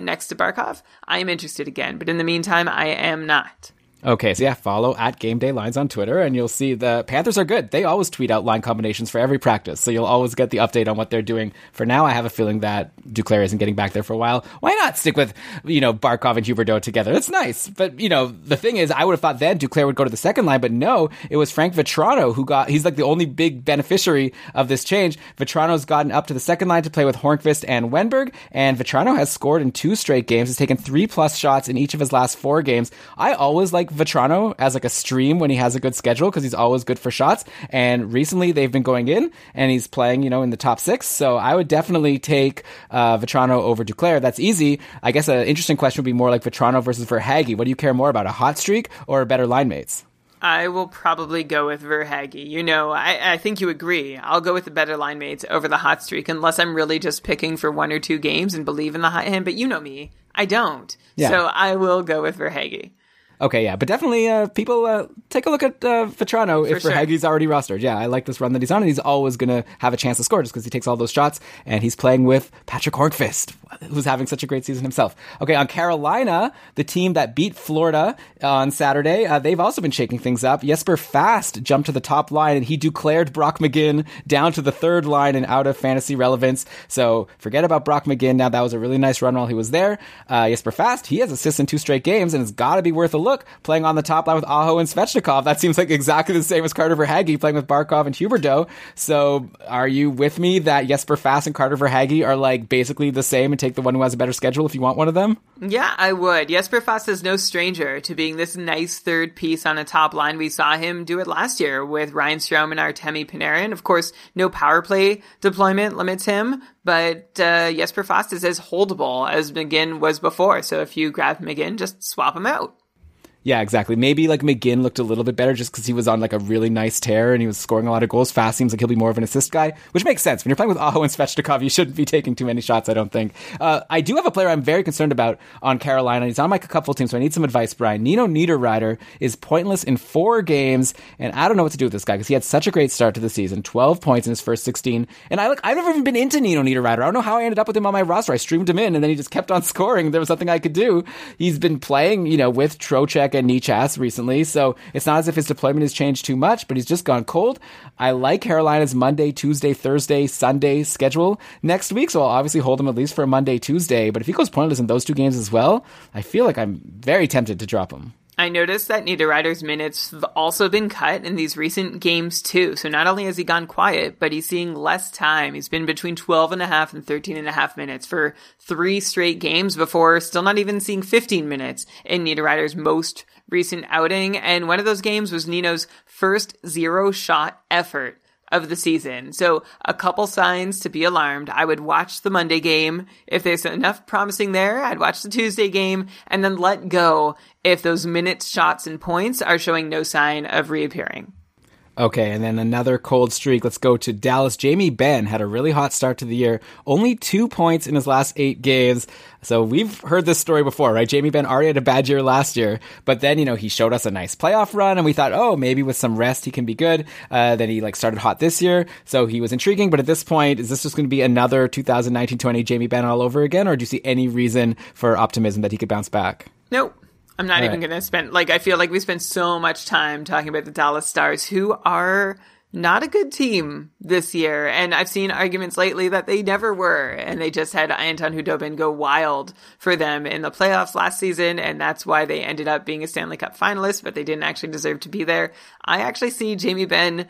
next to Barkov, I am interested again. But in the meantime, I am not. Okay, so yeah, follow at Gameday Lines on Twitter, and you'll see the Panthers are good. They always tweet out line combinations for every practice, so you'll always get the update on what they're doing. For now, I have a feeling that Duclair isn't getting back there for a while. Why not stick with, you know, Barkov and Huberdeau together? That's nice, but, you know, the thing is, I would have thought then Duclair would go to the second line, but no, it was Frank Vetrano who got, he's like the only big beneficiary of this change. Vetrano's gotten up to the second line to play with Hornqvist and Wenberg, and Vetrano has scored in 2 straight games. He's taken 3+ shots in each of his last 4 games. I always like Vetrano as like a stream when he has a good schedule because he's always good for shots, and recently they've been going in and he's playing, you know, in the top 6, so I would definitely take Vetrano over Duclair. That's easy. I guess an interesting question would be more like Vetrano versus Verhaeghe. What do you care more about, a hot streak or better line mates? I will probably go with Verhaeghe. You know, I think you agree. I'll go with the better line mates over the hot streak unless I'm really just picking for 1 or 2 games and believe in the hot hand, but you know me, I don't. Yeah. So I will go with Verhaeghe. Okay, yeah, but definitely people take a look at Vetrano if Verhaeghe's already rostered. Yeah, I like this run that he's on, and he's always going to have a chance to score just because he takes all those shots, and he's playing with Patrick Hornqvist, who's having such a great season himself. Okay, on Carolina, the team that beat Florida on Saturday, they've also been shaking things up. Jesper Fast jumped to the top line, and he declared Brock McGinn down to the third line and out of fantasy relevance. So forget about Brock McGinn now. That was a really nice run while he was there. Jesper Fast, he has assists in 2 straight games, and it's got to be worth a look, playing on the top line with Aho and Svechnikov. That seems like exactly the same as Carter Verhaeghe playing with Barkov and Huberdeau. So are you with me that Jesper Fast and Carter Verhaeghe are like basically the same, and take the one who has a better schedule if you want one of them? Yeah, I would. Jesper Fast is no stranger to being this nice third piece on a top line. We saw him do it last year with Reinstrom and Artemi Panarin. Of course, no power play deployment limits him, but Jesper Fast is as holdable as McGinn was before. So if you grab McGinn, just swap him out. Yeah, exactly. Maybe like McGinn looked a little bit better just because he was on like a really nice tear and he was scoring a lot of goals. Fast seems like he'll be more of an assist guy, which makes sense. When you're playing with Aho and Svechnikov, you shouldn't be taking too many shots, I don't think. I do have a player I'm very concerned about on Carolina. He's on my couple team, so I need some advice, Brian. Nino Niederreiter is pointless in 4 games, and I don't know what to do with this guy because he had such a great start to the season, 12 points in his first 16. And I've never even been into Nino Niederreiter. I don't know how I ended up with him on my roster. I streamed him in, and then he just kept on scoring. There was nothing I could do. He's been playing, you know, with Trocheck and Nichas recently, so it's not as if his deployment has changed too much, but he's just gone cold. I like Carolina's Monday, Tuesday, Thursday, Sunday schedule next week, so I'll obviously hold him at least for a Monday, Tuesday, but if he goes pointless in those 2 games as well, I feel like I'm very tempted to drop him. I noticed that Niederreiter's minutes have also been cut in these recent games too. So not only has he gone quiet, but he's seeing less time. He's been between 12 and a half and 13 and a half minutes for 3 straight games before still not even seeing 15 minutes in Niederreiter's most recent outing. And one of those games was Nino's first zero-shot effort of the season. So a couple signs to be alarmed. I would watch the Monday game. If there's enough promising there, I'd watch the Tuesday game and then let go if those minutes, shots, and points are showing no sign of reappearing. Okay, and then another cold streak. Let's go to Dallas. Jamie Benn had a really hot start to the year. Only 2 points in his last 8 games. So we've heard this story before, right? Jamie Benn already had a bad year last year. But then, you know, he showed us a nice playoff run, and we thought, oh, maybe with some rest he can be good. Then he, started hot this year. So he was intriguing. But at this point, is this just going to be another 2019-20 Jamie Benn all over again? Or do you see any reason for optimism that he could bounce back? Nope. I'm not even going to spend, I feel like we spend so much time talking about the Dallas Stars, who are not a good team this year. And I've seen arguments lately that they never were. And they just had Anton Hudobin go wild for them in the playoffs last season. And that's why they ended up being a Stanley Cup finalist, but they didn't actually deserve to be there. I actually see Jamie Benn,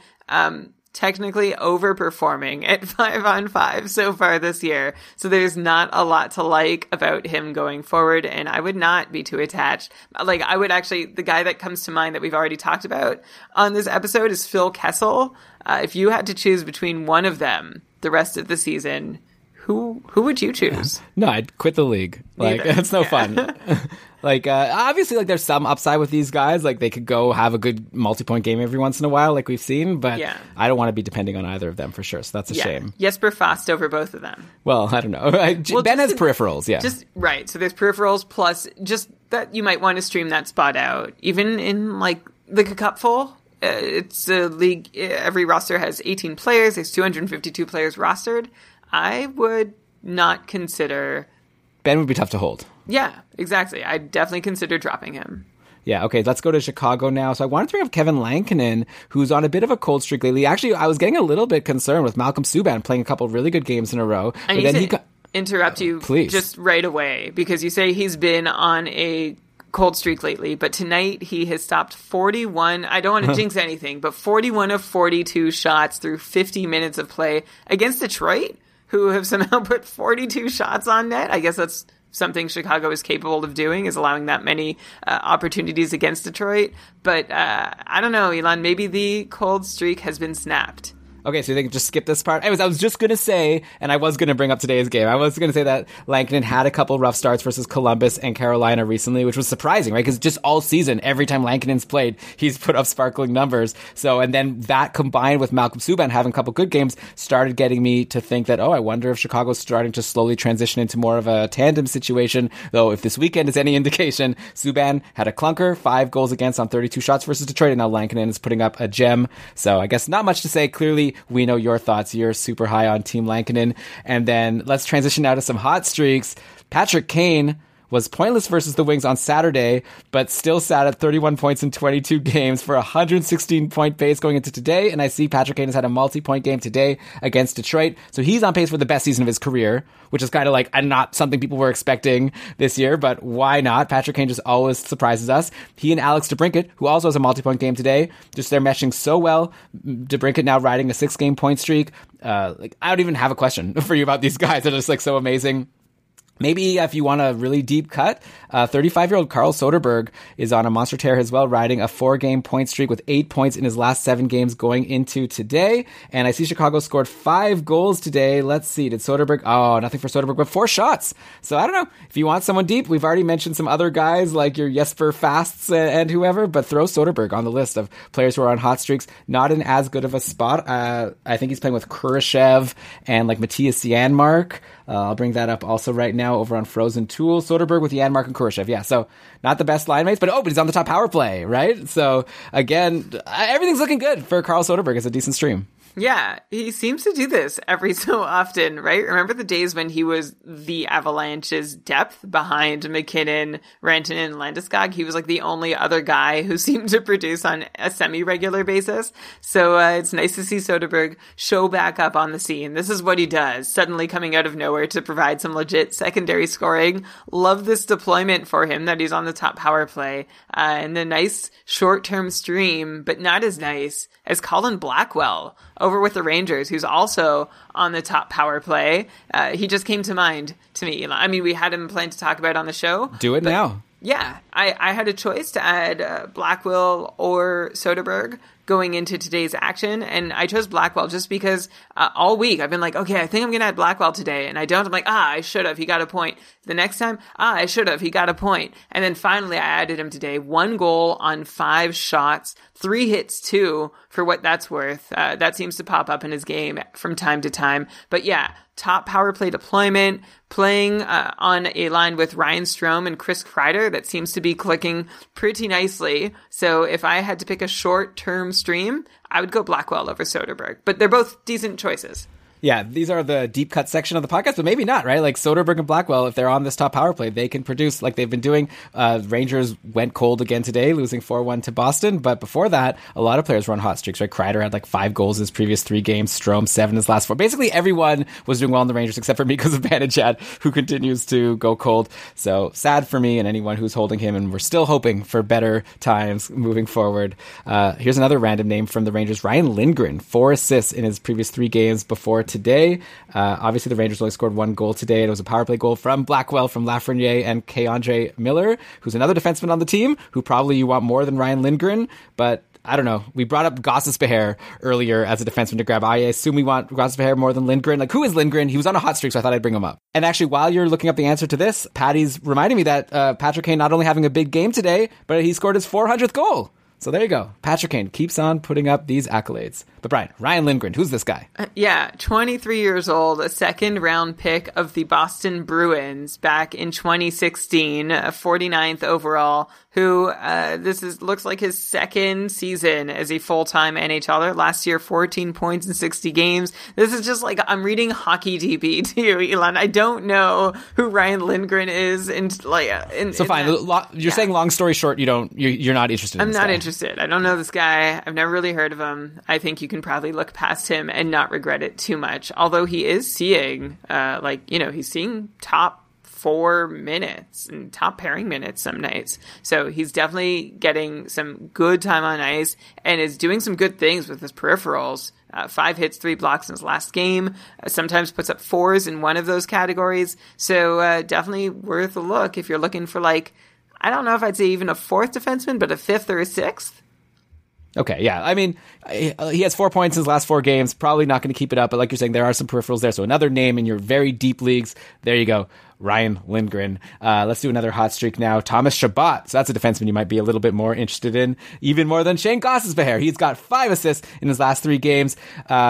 technically overperforming at 5-on-5 so far this year. So there's not a lot to like about him going forward, and I would not be too attached. I would actually, the guy that comes to mind that we've already talked about on this episode is Phil Kessel. If you had to choose between one of them the rest of the season, who would you choose? No, I'd quit the league. It's no fun. Obviously, there's some upside with these guys. They could go have a good multi-point game every once in a while, like we've seen. But I don't want to be depending on either of them for sure. So that's a shame. Jesper Fast over both of them. Well, I don't know. Ben has peripherals, right. So there's peripherals plus just that you might want to stream that spot out. Even in, the Cupful, it's a league. Every roster has 18 players. There's 252 players rostered. I would not consider... Ben would be tough to hold. Yeah, exactly. I'd definitely consider dropping him. Yeah, okay, let's go to Chicago now. So I wanted to bring up Kevin Lankinen, who's on a bit of a cold streak lately. Actually, I was getting a little bit concerned with Malcolm Subban playing a couple of really good games in a row. I need to interrupt you just right away, because you say he's been on a cold streak lately, but tonight he has stopped 41. I don't want to jinx anything, but 41 of 42 shots through 50 minutes of play against Detroit, who have somehow put 42 shots on net. I guess that's something Chicago is capable of doing, is allowing that many opportunities against Detroit. But I don't know, Elon, maybe the cold streak has been snapped. Okay, so they can just skip this part. Anyways, I was just going to say, and I was going to bring up today's game, I was going to say that Lankinen had a couple rough starts versus Columbus and Carolina recently, which was surprising, right? Because just all season, every time Lankinen's played, he's put up sparkling numbers. So, and then that combined with Malcolm Subban having a couple good games started getting me to think that, I wonder if Chicago's starting to slowly transition into more of a tandem situation. Though if this weekend is any indication, Subban had a clunker, 5 goals against on 32 shots versus Detroit, and now Lankinen is putting up a gem. So I guess not much to say. Clearly, we know your thoughts. You're super high on Team Lankinen. And then let's transition now to some hot streaks. Patrick Kane was pointless versus the Wings on Saturday, but still sat at 31 points in 22 games for a 116-point pace going into today. And I see Patrick Kane has had a multi-point game today against Detroit. So he's on pace for the best season of his career, which is kind of not something people were expecting this year, but why not? Patrick Kane just always surprises us. He and Alex DeBrincat, who also has a multi-point game today, just they're meshing so well. DeBrincat now riding a 6-game point streak. I don't even have a question for you about these guys. They're just so amazing. Maybe if you want a really deep cut, 35-year-old Carl Soderberg is on a monster tear as well, riding a 4-game point streak with 8 points in his last 7 games going into today. And I see Chicago scored 5 goals today. Let's see. Did Soderberg? Oh, nothing for Soderberg, but 4 shots. So I don't know. If you want someone deep, we've already mentioned some other guys like your Jesper Fasts and whoever, but throw Soderberg on the list of players who are on hot streaks. Not in as good of a spot. I think he's playing with Kurashev and Matthias Janmark. I'll bring that up also right now over on Frozen Tools. Soderberg with Janmark and Kurashev. Yeah, so not the best line mates, but he's on the top power play, right? So again, everything's looking good for Carl Soderberg. It's a decent stream. Yeah, he seems to do this every so often, right? Remember the days when he was the Avalanche's depth behind McKinnon, Rantanen, and Landeskog? He was like the only other guy who seemed to produce on a semi-regular basis. So it's nice to see Soderbergh show back up on the scene. This is what he does, suddenly coming out of nowhere to provide some legit secondary scoring. Love this deployment for him that he's on the top power play. And a nice short-term stream, but not as nice as Colin Blackwell over with the Rangers, who's also on the top power play. He just came to mind to me. I mean, we had him planned to talk about on the show. Do it now. Yeah, I had a choice to add Blackwell or Soderbergh going into today's action, and I chose Blackwell just because all week I've been like, okay, I think I'm going to add Blackwell today, and I don't. I'm like, I should have. He got a point. The next time, I should have. He got a point. And then finally I added him today. 1 goal on 5 shots, 3 hits, 2 for what that's worth. That seems to pop up in his game from time to time. But yeah, top power play deployment, playing on a line with Ryan Strome and Chris Kreider that seems to be clicking pretty nicely. So if I had to pick a short-term stream, I would go Blackwell over Soderbergh. But they're both decent choices. Yeah, these are the deep cut section of the podcast, but maybe not, right? Like Soderbergh and Blackwell, if they're on this top power play, they can produce like they've been doing. Rangers went cold again today, losing 4-1 to Boston. But before that, a lot of players run hot streaks, right? Kreider had like 5 goals in his previous 3 games, Strome 7 in his last 4. Basically, everyone was doing well in the Rangers except for Mikko Zibanejad, who continues to go cold. So sad for me and anyone who's holding him, and we're still hoping for better times moving forward. Here's another random name from the Rangers, Ryan Lindgren, 4 assists in his previous 3 games before today. Obviously the Rangers only scored 1 goal today. It was a power play goal from Blackwell, from Lafreniere, and K'Andre Miller, who's another defenseman on the team who probably you want more than Ryan Lindgren, but I don't know. We brought up Gostisbehere earlier as a defenseman to grab. I assume we want Gostisbehere more than Lindgren. Like, who is Lindgren? He was on a hot streak, so I thought I'd bring him up. And actually, while you're looking up the answer to this, Patty's reminding me that Patrick Kane not only having a big game today, but he scored his 400th goal. So there you go. Patrick Kane keeps on putting up these accolades. But Brian, Ryan Lindgren, who's this guy? 23 years old, a second-round pick of the Boston Bruins back in 2016, 49th overall, who looks like his second season as a full-time NHLer. Last year, 14 points in 60 games. This is just like, I'm reading Hockey DB to you, Elon. I don't know who Ryan Lindgren is. Saying long story short, you're not interested in this guy. I don't know this guy. I've never really heard of him. I think you can probably look past him and not regret it too much. Although he is seeing, he's seeing top 4 minutes and top pairing minutes some nights. So he's definitely getting some good time on ice and is doing some good things with his peripherals. 5 hits, 3 blocks in his last game. Sometimes puts up 4s in one of those categories. So definitely worth a look if you're looking for like, I don't know if I'd say even a 4th defenseman, but a 5th or a 6th. Okay, yeah. I mean, he has 4 points in his last 4 games. Probably not going to keep it up, but like you're saying, there are some peripherals there. So another name in your very deep leagues. There you go. Ryan Lindgren. Let's do another hot streak now. Thomas Chabot. So that's a defenseman you might be a little bit more interested in, even more than Shane Gostisbehere. He's got 5 assists in his last 3 games.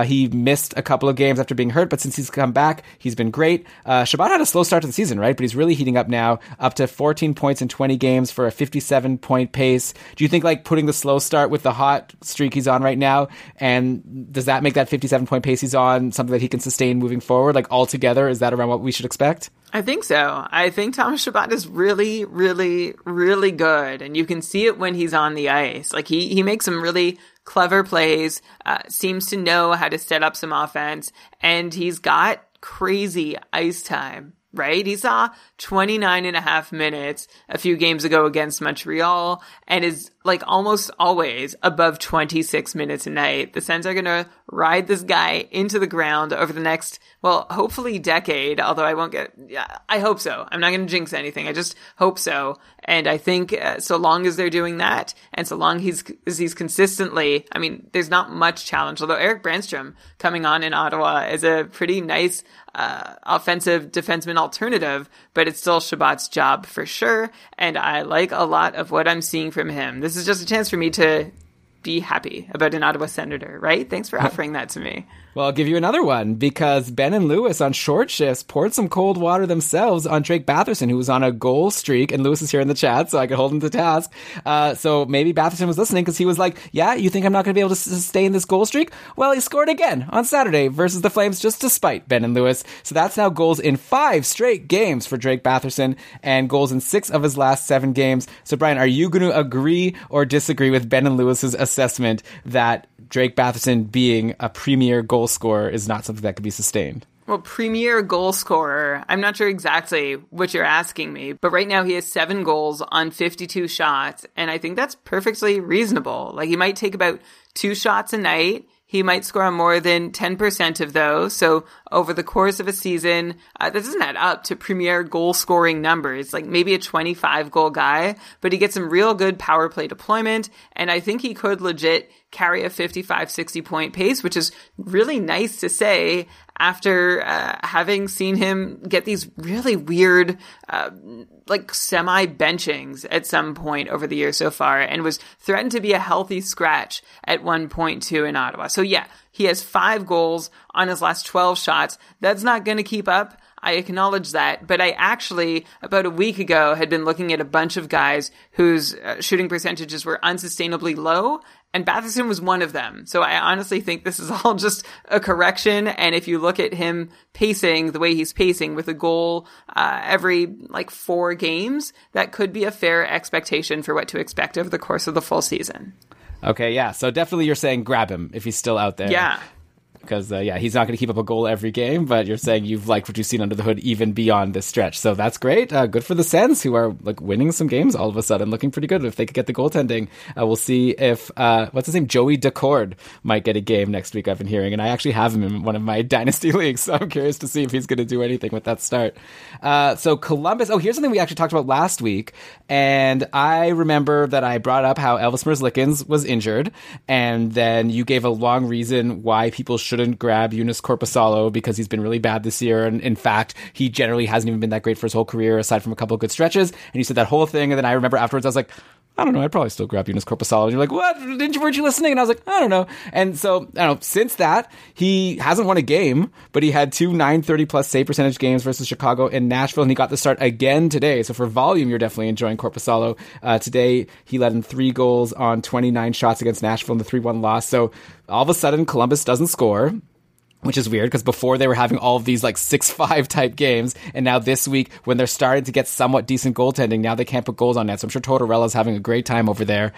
He missed a couple of games after being hurt, but since he's come back, he's been great. Chabot had a slow start to the season, right? But he's really heating up now, up to 14 points in 20 games for a 57-point pace. Do you think like putting the slow start with the hot streak he's on right now, and does that make that 57-point pace he's on something that he can sustain moving forward? Like altogether, is that around what we should expect? I think so. I think Thomas Chabot is really, really, really good. And you can see it when he's on the ice. Like he makes some really clever plays, seems to know how to set up some offense, and he's got crazy ice time, right? He saw 29 and a half minutes a few games ago against Montreal and is like almost always above 26 minutes a night. The Sens are going to ride this guy into the ground over the next, well, hopefully decade, although I hope so. I'm not going to jinx anything. I just hope so. And I think so long as they're doing that and so long he's consistently, I mean, there's not much challenge, although Erik Brandstrom coming on in Ottawa is a pretty nice offensive defenseman alternative, but it's still Chabot's job for sure. And I like a lot of what I'm seeing from him. This is just a chance for me to be happy about an Ottawa Senator, right? Thanks for offering that to me. Well, I'll give you another one, because Ben and Lewis on short shifts poured some cold water themselves on Drake Batherson, who was on a goal streak, and Lewis is here in the chat, so I could hold him to task. So maybe Batherson was listening, because he was like, yeah, you think I'm not going to be able to sustain this goal streak? Well, he scored again on Saturday versus the Flames, just despite Ben and Lewis. So that's now goals in 5 straight games for Drake Batherson, and goals in 6 of his last 7 games. So Brian, are you going to agree or disagree with Ben and Lewis's assessment that Drake Batherson being a premier goal scorer is not something that could be sustained? Well, premier goal scorer, I'm not sure exactly what you're asking me, but right now he has 7 goals on 52 shots, and I think that's perfectly reasonable. Like, he might take about 2 shots a night. He might score on more than 10% of those. So over the course of a season, that doesn't add up to premier goal scoring numbers, like maybe a 25 goal guy, but he gets some real good power play deployment. And I think he could legit carry a 55-60 point pace, which is really nice to say after having seen him get these really weird, like semi-benchings at some point over the year so far, and was threatened to be a healthy scratch at one point too in Ottawa. So yeah, he has 5 goals on his last 12 shots. That's not going to keep up. I acknowledge that, but I actually, about a week ago, had been looking at a bunch of guys whose shooting percentages were unsustainably low, and Batherson was one of them. So I honestly think this is all just a correction, and if you look at him pacing the way he's pacing with a goal every, 4 games, that could be a fair expectation for what to expect over the course of the full season. Okay, yeah, so definitely you're saying grab him if he's still out there. Yeah. Because, he's not going to keep up a goal every game, but you're saying you've liked what you've seen under the hood even beyond this stretch. So that's great. Good for the Sens, who are, winning some games all of a sudden, looking pretty good if they could get the goaltending. We'll see if, what's his name, Joey Decord might get a game next week, I've been hearing. And I actually have him in one of my dynasty leagues, so I'm curious to see if he's going to do anything with that start. So Columbus, here's something we actually talked about last week. And I remember that I brought up how Elvis Merzlikins was injured. And then you gave a long reason why people should grab Joonas Korpisalo, because he's been really bad this year, and in fact he generally hasn't even been that great for his whole career aside from a couple of good stretches. And you said that whole thing, and then I remember afterwards I was like, I don't know, I'd probably still grab Joonas Korpisalo. And you're like, what? Weren't you listening? And I was like, I don't know. And so, I don't know, since that, he hasn't won a game, but he had 2 930-plus save percentage games versus Chicago and Nashville, and he got the start again today. So for volume, you're definitely enjoying Korpisalo. Today, he led in 3 goals on 29 shots against Nashville in the 3-1 loss. So all of a sudden, Columbus doesn't score, which is weird, because before they were having all of these 6-5 type games, and now this week when they're starting to get somewhat decent goaltending, now they can't put goals on net. So I'm sure Tortorella's having a great time over there.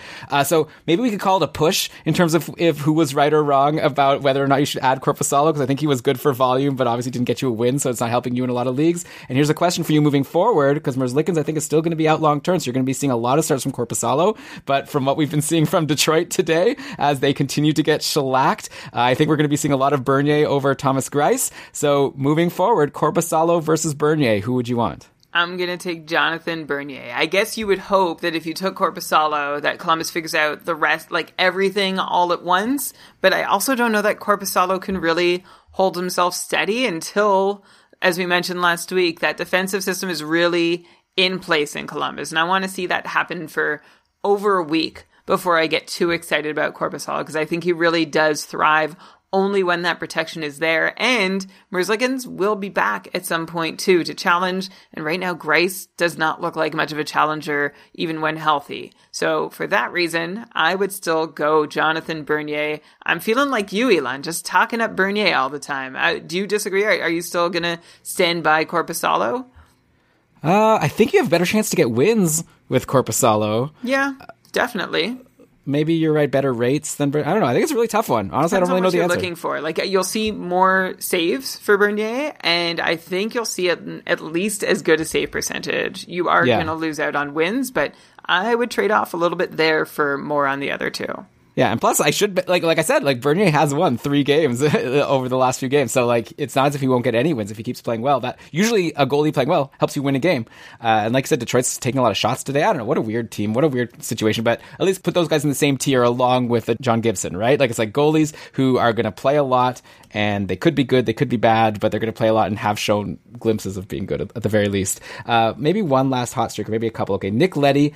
So maybe we could call it a push in terms of if who was right or wrong about whether or not you should add Korpisalo, because I think he was good for volume, but obviously didn't get you a win, so it's not helping you in a lot of leagues. And here's a question for you moving forward, because Merzlikins I think is still going to be out long term, so you're going to be seeing a lot of starts from Korpisalo. But from what we've been seeing from Detroit today, as they continue to get shellacked, I think we're going to be seeing a lot of Bernier over Thomas Greiss. So moving forward, Korpisalo versus Bernier, who would you want? I'm going to take Jonathan Bernier. I guess you would hope that if you took Korpisalo, that Columbus figures out the rest, everything all at once. But I also don't know that Korpisalo can really hold himself steady until, as we mentioned last week, that defensive system is really in place in Columbus. And I want to see that happen for over a week before I get too excited about Korpisalo, because I think he really does thrive only when that protection is there. And Merzlikins will be back at some point too to challenge. And right now, Greiss does not look like much of a challenger, even when healthy. So for that reason, I would still go Jonathan Bernier. I'm feeling like you, Elon, just talking up Bernier all the time. Do you disagree? Are you still going to stand by Korpisalo? I think you have a better chance to get wins with Korpisalo. Yeah, definitely. Maybe you're right, better rates than Bernier. I don't know. I think it's a really tough one. Honestly, I don't really know the answer. Looking for. You'll see more saves for Bernier, and I think you'll see at least as good a save percentage. You are going to lose out on wins, but I would trade off a little bit there for more on the other two. Yeah, and plus I should, like I said, Bernier has won 3 games over the last few games, so it's not as if he won't get any wins if he keeps playing well. That usually a goalie playing well helps you win a game. And like I said, Detroit's taking a lot of shots today. I don't know, what a weird team, what a weird situation. But at least put those guys in the same tier along with John Gibson, right? It's goalies who are going to play a lot, and they could be good, they could be bad, but they're going to play a lot and have shown glimpses of being good at the very least. Maybe one last hot streak, or maybe a couple. Okay, Nick Leddy.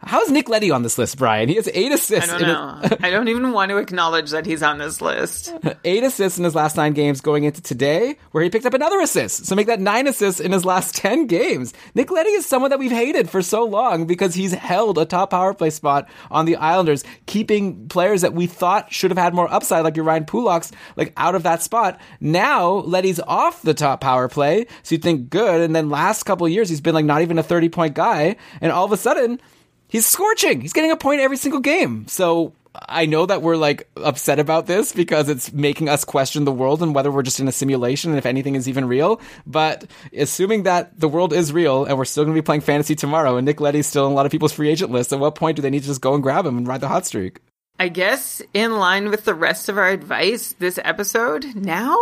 How's Nick Leddy on this list, Brian? He has 8 assists. I don't know. I don't even want to acknowledge that he's on this list. 8 assists in his last 9 games going into today, where he picked up another assist. So make that 9 assists in his last 10 games. Nick Leddy is someone that we've hated for so long because he's held a top power play spot on the Islanders, keeping players that we thought should have had more upside, like your Ryan Pulock's, like out of that spot. Now Leddy's off the top power play, so you think good. And then last couple of years, he's been like not even a 30-point guy, and all of a sudden, he's scorching. He's getting a point every single game. So I know that we're like upset about this because it's making us question the world and whether we're just in a simulation and if anything is even real. But assuming that the world is real and we're still going to be playing fantasy tomorrow and Nick Leddy's still on a lot of people's free agent lists, at what point do they need to just go and grab him and ride the hot streak? I guess in line with the rest of our advice this episode, now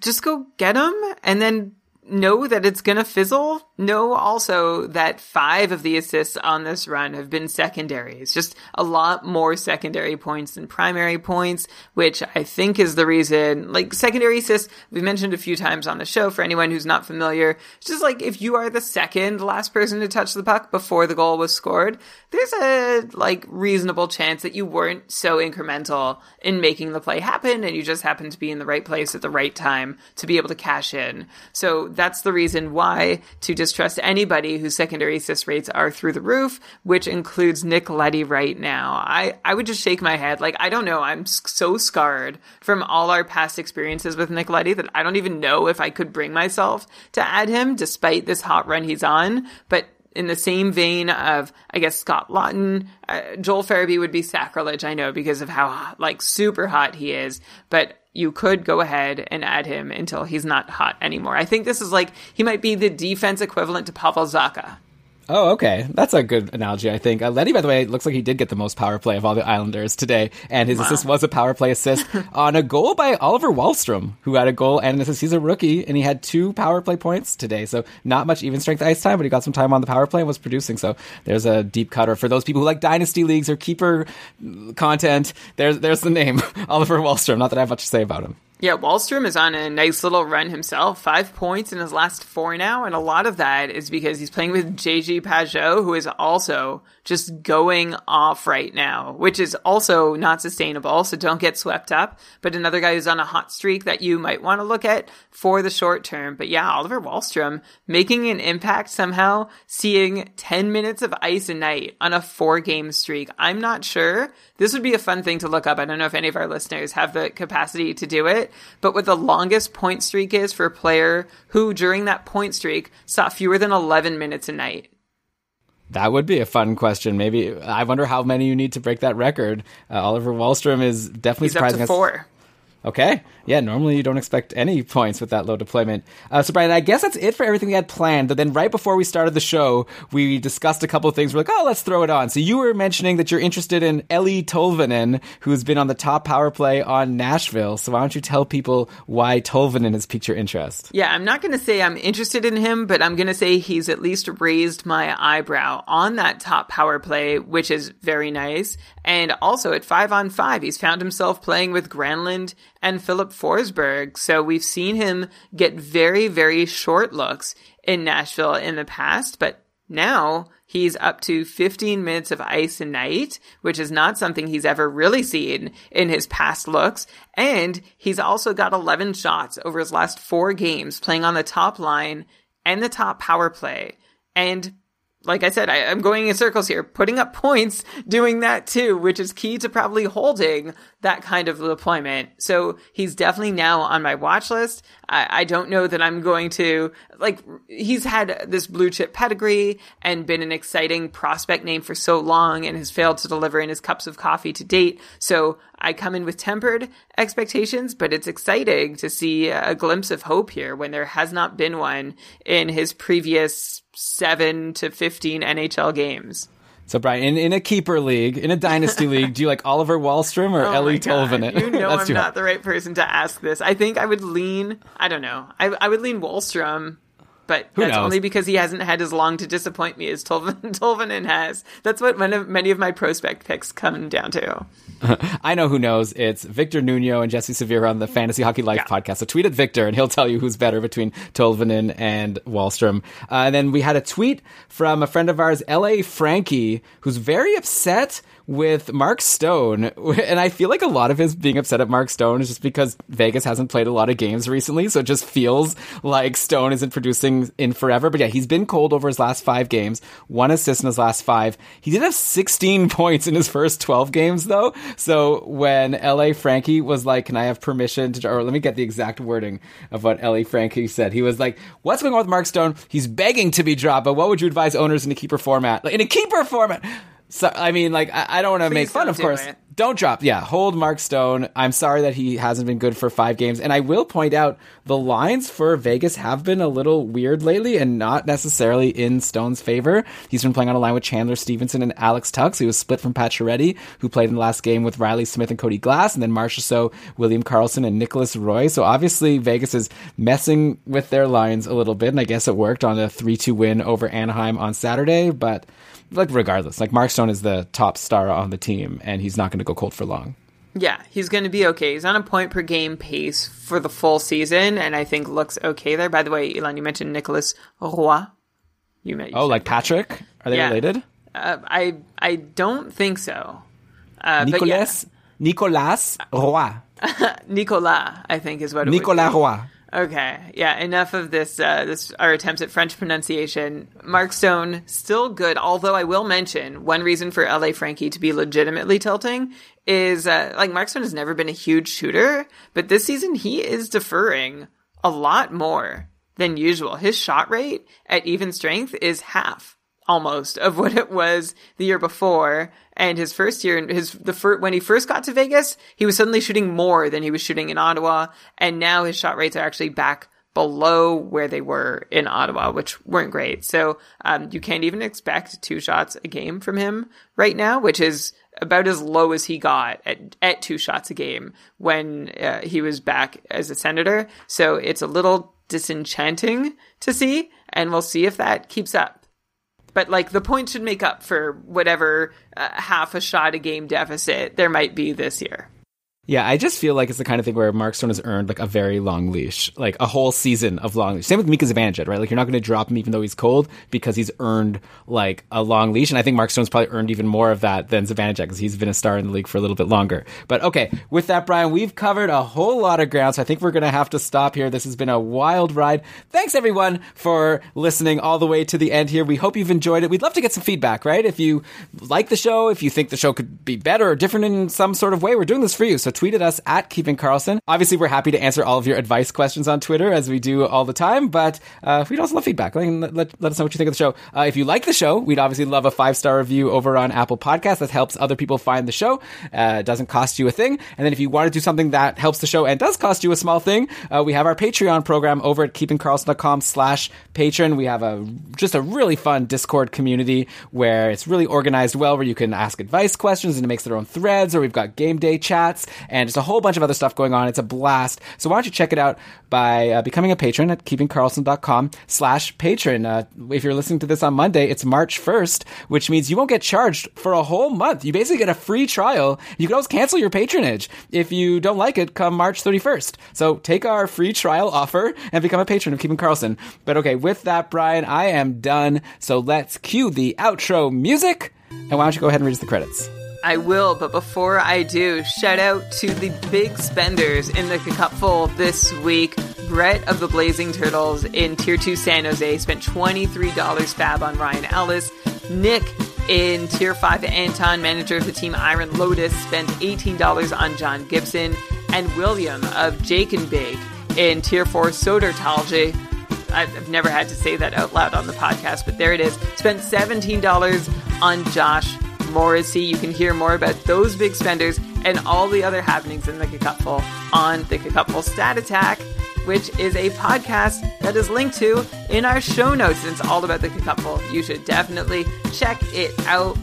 just go get him and then know that it's going to fizzle. Know also that 5 of the assists on this run have been secondary. It's just a lot more secondary points than primary points, which I think is the reason, like secondary assists, we've mentioned a few times on the show for anyone who's not familiar. It's just like if you are the second last person to touch the puck before the goal was scored, there's a like reasonable chance that you weren't so incremental in making the play happen and you just happened to be in the right place at the right time to be able to cash in. So that's the reason why to distrust anybody whose secondary assist rates are through the roof, which includes Nick Leddy right now. I would just shake my head. Like, I don't know. I'm so scarred from all our past experiences with Nick Leddy that I don't even know if I could bring myself to add him despite this hot run he's on. But in the same vein of, I guess, Scott Laughton, Joel Farabee would be sacrilege, I know, because of how like super hot he is. But you could go ahead and add him until he's not hot anymore. I think this is like, he might be the defense equivalent to Pavel Zacha. Oh, okay. That's a good analogy, I think. Leddy, by the way, looks like he did get the most power play of all the Islanders today, and his assist was a power play assist on a goal by Oliver Wahlstrom, who had a goal and an assist. He's a rookie, and he had 2 power play points today, so not much even strength ice time, but he got some time on the power play and was producing, so there's a deep cutter. For those people who like Dynasty Leagues or Keeper content, there's the name, Oliver Wahlstrom. Not that I have much to say about him. Yeah, Wahlstrom is on a nice little run himself. 5 points in his last 4 now, and a lot of that is because he's playing with JG Pageau, who is also just going off right now, which is also not sustainable, so don't get swept up. But another guy who's on a hot streak that you might want to look at for the short term. But yeah, Oliver Wahlstrom making an impact somehow, seeing 10 minutes of ice a night on a 4-game streak. I'm not sure. This would be a fun thing to look up. I don't know if any of our listeners have the capacity to do it, but what the longest point streak is for a player who, during that point streak, saw fewer than 11 minutes a night. That would be a fun question. Maybe I wonder how many you need to break that record. Oliver Wahlstrom is definitely surprising us. He's up to 4. Okay. Yeah, normally you don't expect any points with that low deployment. So, Brian, I guess that's it for everything we had planned. But then right before we started the show, we discussed a couple of things. We're like, oh, let's throw it on. So you were mentioning that you're interested in Ellie Tolvanen, who's been on the top power play on Nashville. So why don't you tell people why Tolvanen has piqued your interest? Yeah, I'm not going to say I'm interested in him, but I'm going to say he's at least raised my eyebrow on that top power play, which is very nice. And also at 5-on-5, he's found himself playing with Granlund and Philip Forsberg. So we've seen him get very, very short looks in Nashville in the past, but now he's up to 15 minutes of ice a night, which is not something he's ever really seen in his past looks. And he's also got 11 shots over his last 4 games, playing on the top line and the top power play. And like I said, I'm going in circles here, putting up points, doing that too, which is key to probably holding that kind of deployment. So he's definitely now on my watch list. I don't know that I'm going to, like, he's had this blue chip pedigree and been an exciting prospect name for so long and has failed to deliver in his cups of coffee to date. So I come in with tempered expectations, but it's exciting to see a glimpse of hope here when there has not been one in his previous 7 to 15 NHL games. So, Brian, in a keeper league, in a dynasty league, do you like Oliver Wahlstrom or Ellie Tolvanen? You know I'm not the right person to ask this. I think I would lean Wahlstrom. But who that's knows? Only because he hasn't had as long to disappoint me as Tolvanen has. That's what many of my prospect picks come down to. I know who knows. It's Victor Nuño and Jesse Severe on the Fantasy Hockey Life podcast. So tweet at Victor and he'll tell you who's better between Tolvanen and Wahlstrom. And then we had a tweet from a friend of ours, L.A. Frankie, who's very upset with Mark Stone. And I feel like a lot of his being upset at Mark Stone is just because Vegas hasn't played a lot of games recently. So it just feels like Stone isn't producing in forever. But yeah, he's been cold over his last 5 games, 1 assist in his last 5. He did have 16 points in his first 12 games though. So when LA Frankie was like, can I have permission to, or let me get the exact wording of what LA Frankie said. He was like, what's going on with Mark Stone? He's begging to be dropped, but what would you advise owners in a keeper format? Like in a keeper format. So I mean, like, I don't want to make fun, of course. It. Don't drop. Yeah, hold Mark Stone. I'm sorry that he hasn't been good for 5 games. And I will point out the lines for Vegas have been a little weird lately and not necessarily in Stone's favor. He's been playing on a line with Chandler Stevenson and Alex Tuck. He was split from Pacioretty, who played in the last game with Riley Smith and Cody Glass, and then Marchessault, William Karlsson, and Nicholas Roy. So obviously Vegas is messing with their lines a little bit, and I guess it worked on a 3-2 win over Anaheim on Saturday. But like regardless, like Mark Stone is the top star on the team, and he's not going to go cold for long. Yeah, he's going to be okay. He's on a point per game pace for the full season, and I think looks okay there. By the way, Elon, you mentioned Nicholas Roy. You like Patrick? Are they related? I don't think so. Nicolas Roy. Nicolas, I think is what it Nicolas would be. Roy. Okay, yeah, enough of this, our attempts at French pronunciation. Mark Stone, still good, although I will mention one reason for L.A. Frankie to be legitimately tilting is, Mark Stone has never been a huge shooter, but this season he is deferring a lot more than usual. His shot rate at even strength is half, almost, of what it was the year before. And his first year, when he first got to Vegas, he was suddenly shooting more than he was shooting in Ottawa. And now his shot rates are actually back below where they were in Ottawa, which weren't great. So you can't even expect 2 shots a game from him right now, which is about as low as he got at 2 shots a game when he was back as a Senator. So it's a little disenchanting to see, and we'll see if that keeps up. But, the point should make up for whatever half a shot a game deficit there might be this year. Yeah, I just feel like it's the kind of thing where Mark Stone has earned, a very long leash. Like, a whole season of long leash. Same with Mika Zibanejad, right? Like, you're not going to drop him even though he's cold because he's earned, a long leash. And I think Mark Stone's probably earned even more of that than Zibanejad because he's been a star in the league for a little bit longer. But, okay, with that, Brian, we've covered a whole lot of ground, so I think we're going to have to stop here. This has been a wild ride. Thanks, everyone, for listening all the way to the end here. We hope you've enjoyed it. We'd love to get some feedback, right? If you like the show, if you think the show could be better or different in some sort of way, we're doing this for you. So tweet at us at Keeping Karlsson. Obviously, we're happy to answer all of your advice questions on Twitter, as we do all the time, but we'd also love feedback. Let us know what you think of the show. If you like the show, we'd obviously love a 5-star review over on Apple Podcasts. That helps other people find the show. It doesn't cost you a thing. And then if you want to do something that helps the show and does cost you a small thing, we have our Patreon program over at keepingkarlsson.com/patron. We have a really fun Discord community where it's really organized well, where you can ask advice questions and it makes their own threads, or we've got game day chats, and just a whole bunch of other stuff going on. It's a blast. So why don't you check it out by becoming a patron at keepingkarlsson.com/patron. If you're listening to this on Monday, it's March 1st, which means you won't get charged for a whole month. You basically get a free trial. You can always cancel your patronage if you don't like it come March 31st. So take our free trial offer and become a patron of Keeping Karlsson. But okay, with that, Brian, I am done. So let's cue the outro music. And why don't you go ahead and read us the credits? I will, but before I do, shout out to the big spenders in the Cupful this week. Brett of the Blazing Turtles in Tier 2 San Jose spent $23 fab on Ryan Ellis. Nick in Tier 5 Anton, manager of the team Iron Lotus, spent $18 on John Gibson. And William of Jake and Big in Tier 4 Sodertalje, I've never had to say that out loud on the podcast, but there it is, spent $17 on Josh Morrissey. You can hear more about those big spenders and all the other happenings in the Cupful on the Cupful Stat Attack, which is a podcast that is linked to in our show notes. It's all about the Cupful. You should definitely check it out.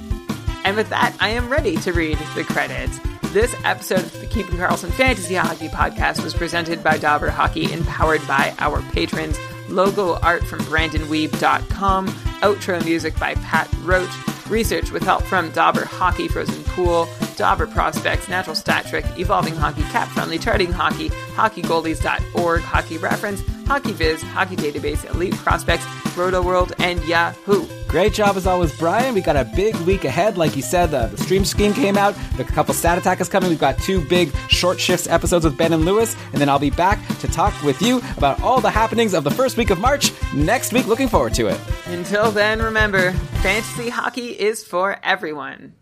And with that, I am ready to read the credits. This episode of the Keeping Karlsson Fantasy Hockey Podcast was presented by Dauber Hockey and powered by our patrons. logo art from brandonweeb.com, outro music by Pat Roach, research with help from Dauber Hockey, Frozen Pool, Dauber Prospects, Natural Stat Trick, Evolving Hockey, Cap Friendly, Charting Hockey, HockeyGoalies.org, Hockey Reference, HockeyViz, Hockey Database, Elite Prospects, RotoWorld, and Yahoo! Great job as always, Brian. We got a big week ahead. Like you said, the stream scheme came out. The couple stat attack is coming. We've got two big short shifts episodes with Ben and Lewis. And then I'll be back to talk with you about all the happenings of the first week of March next week. Looking forward to it. Until then, remember, fantasy hockey is for everyone.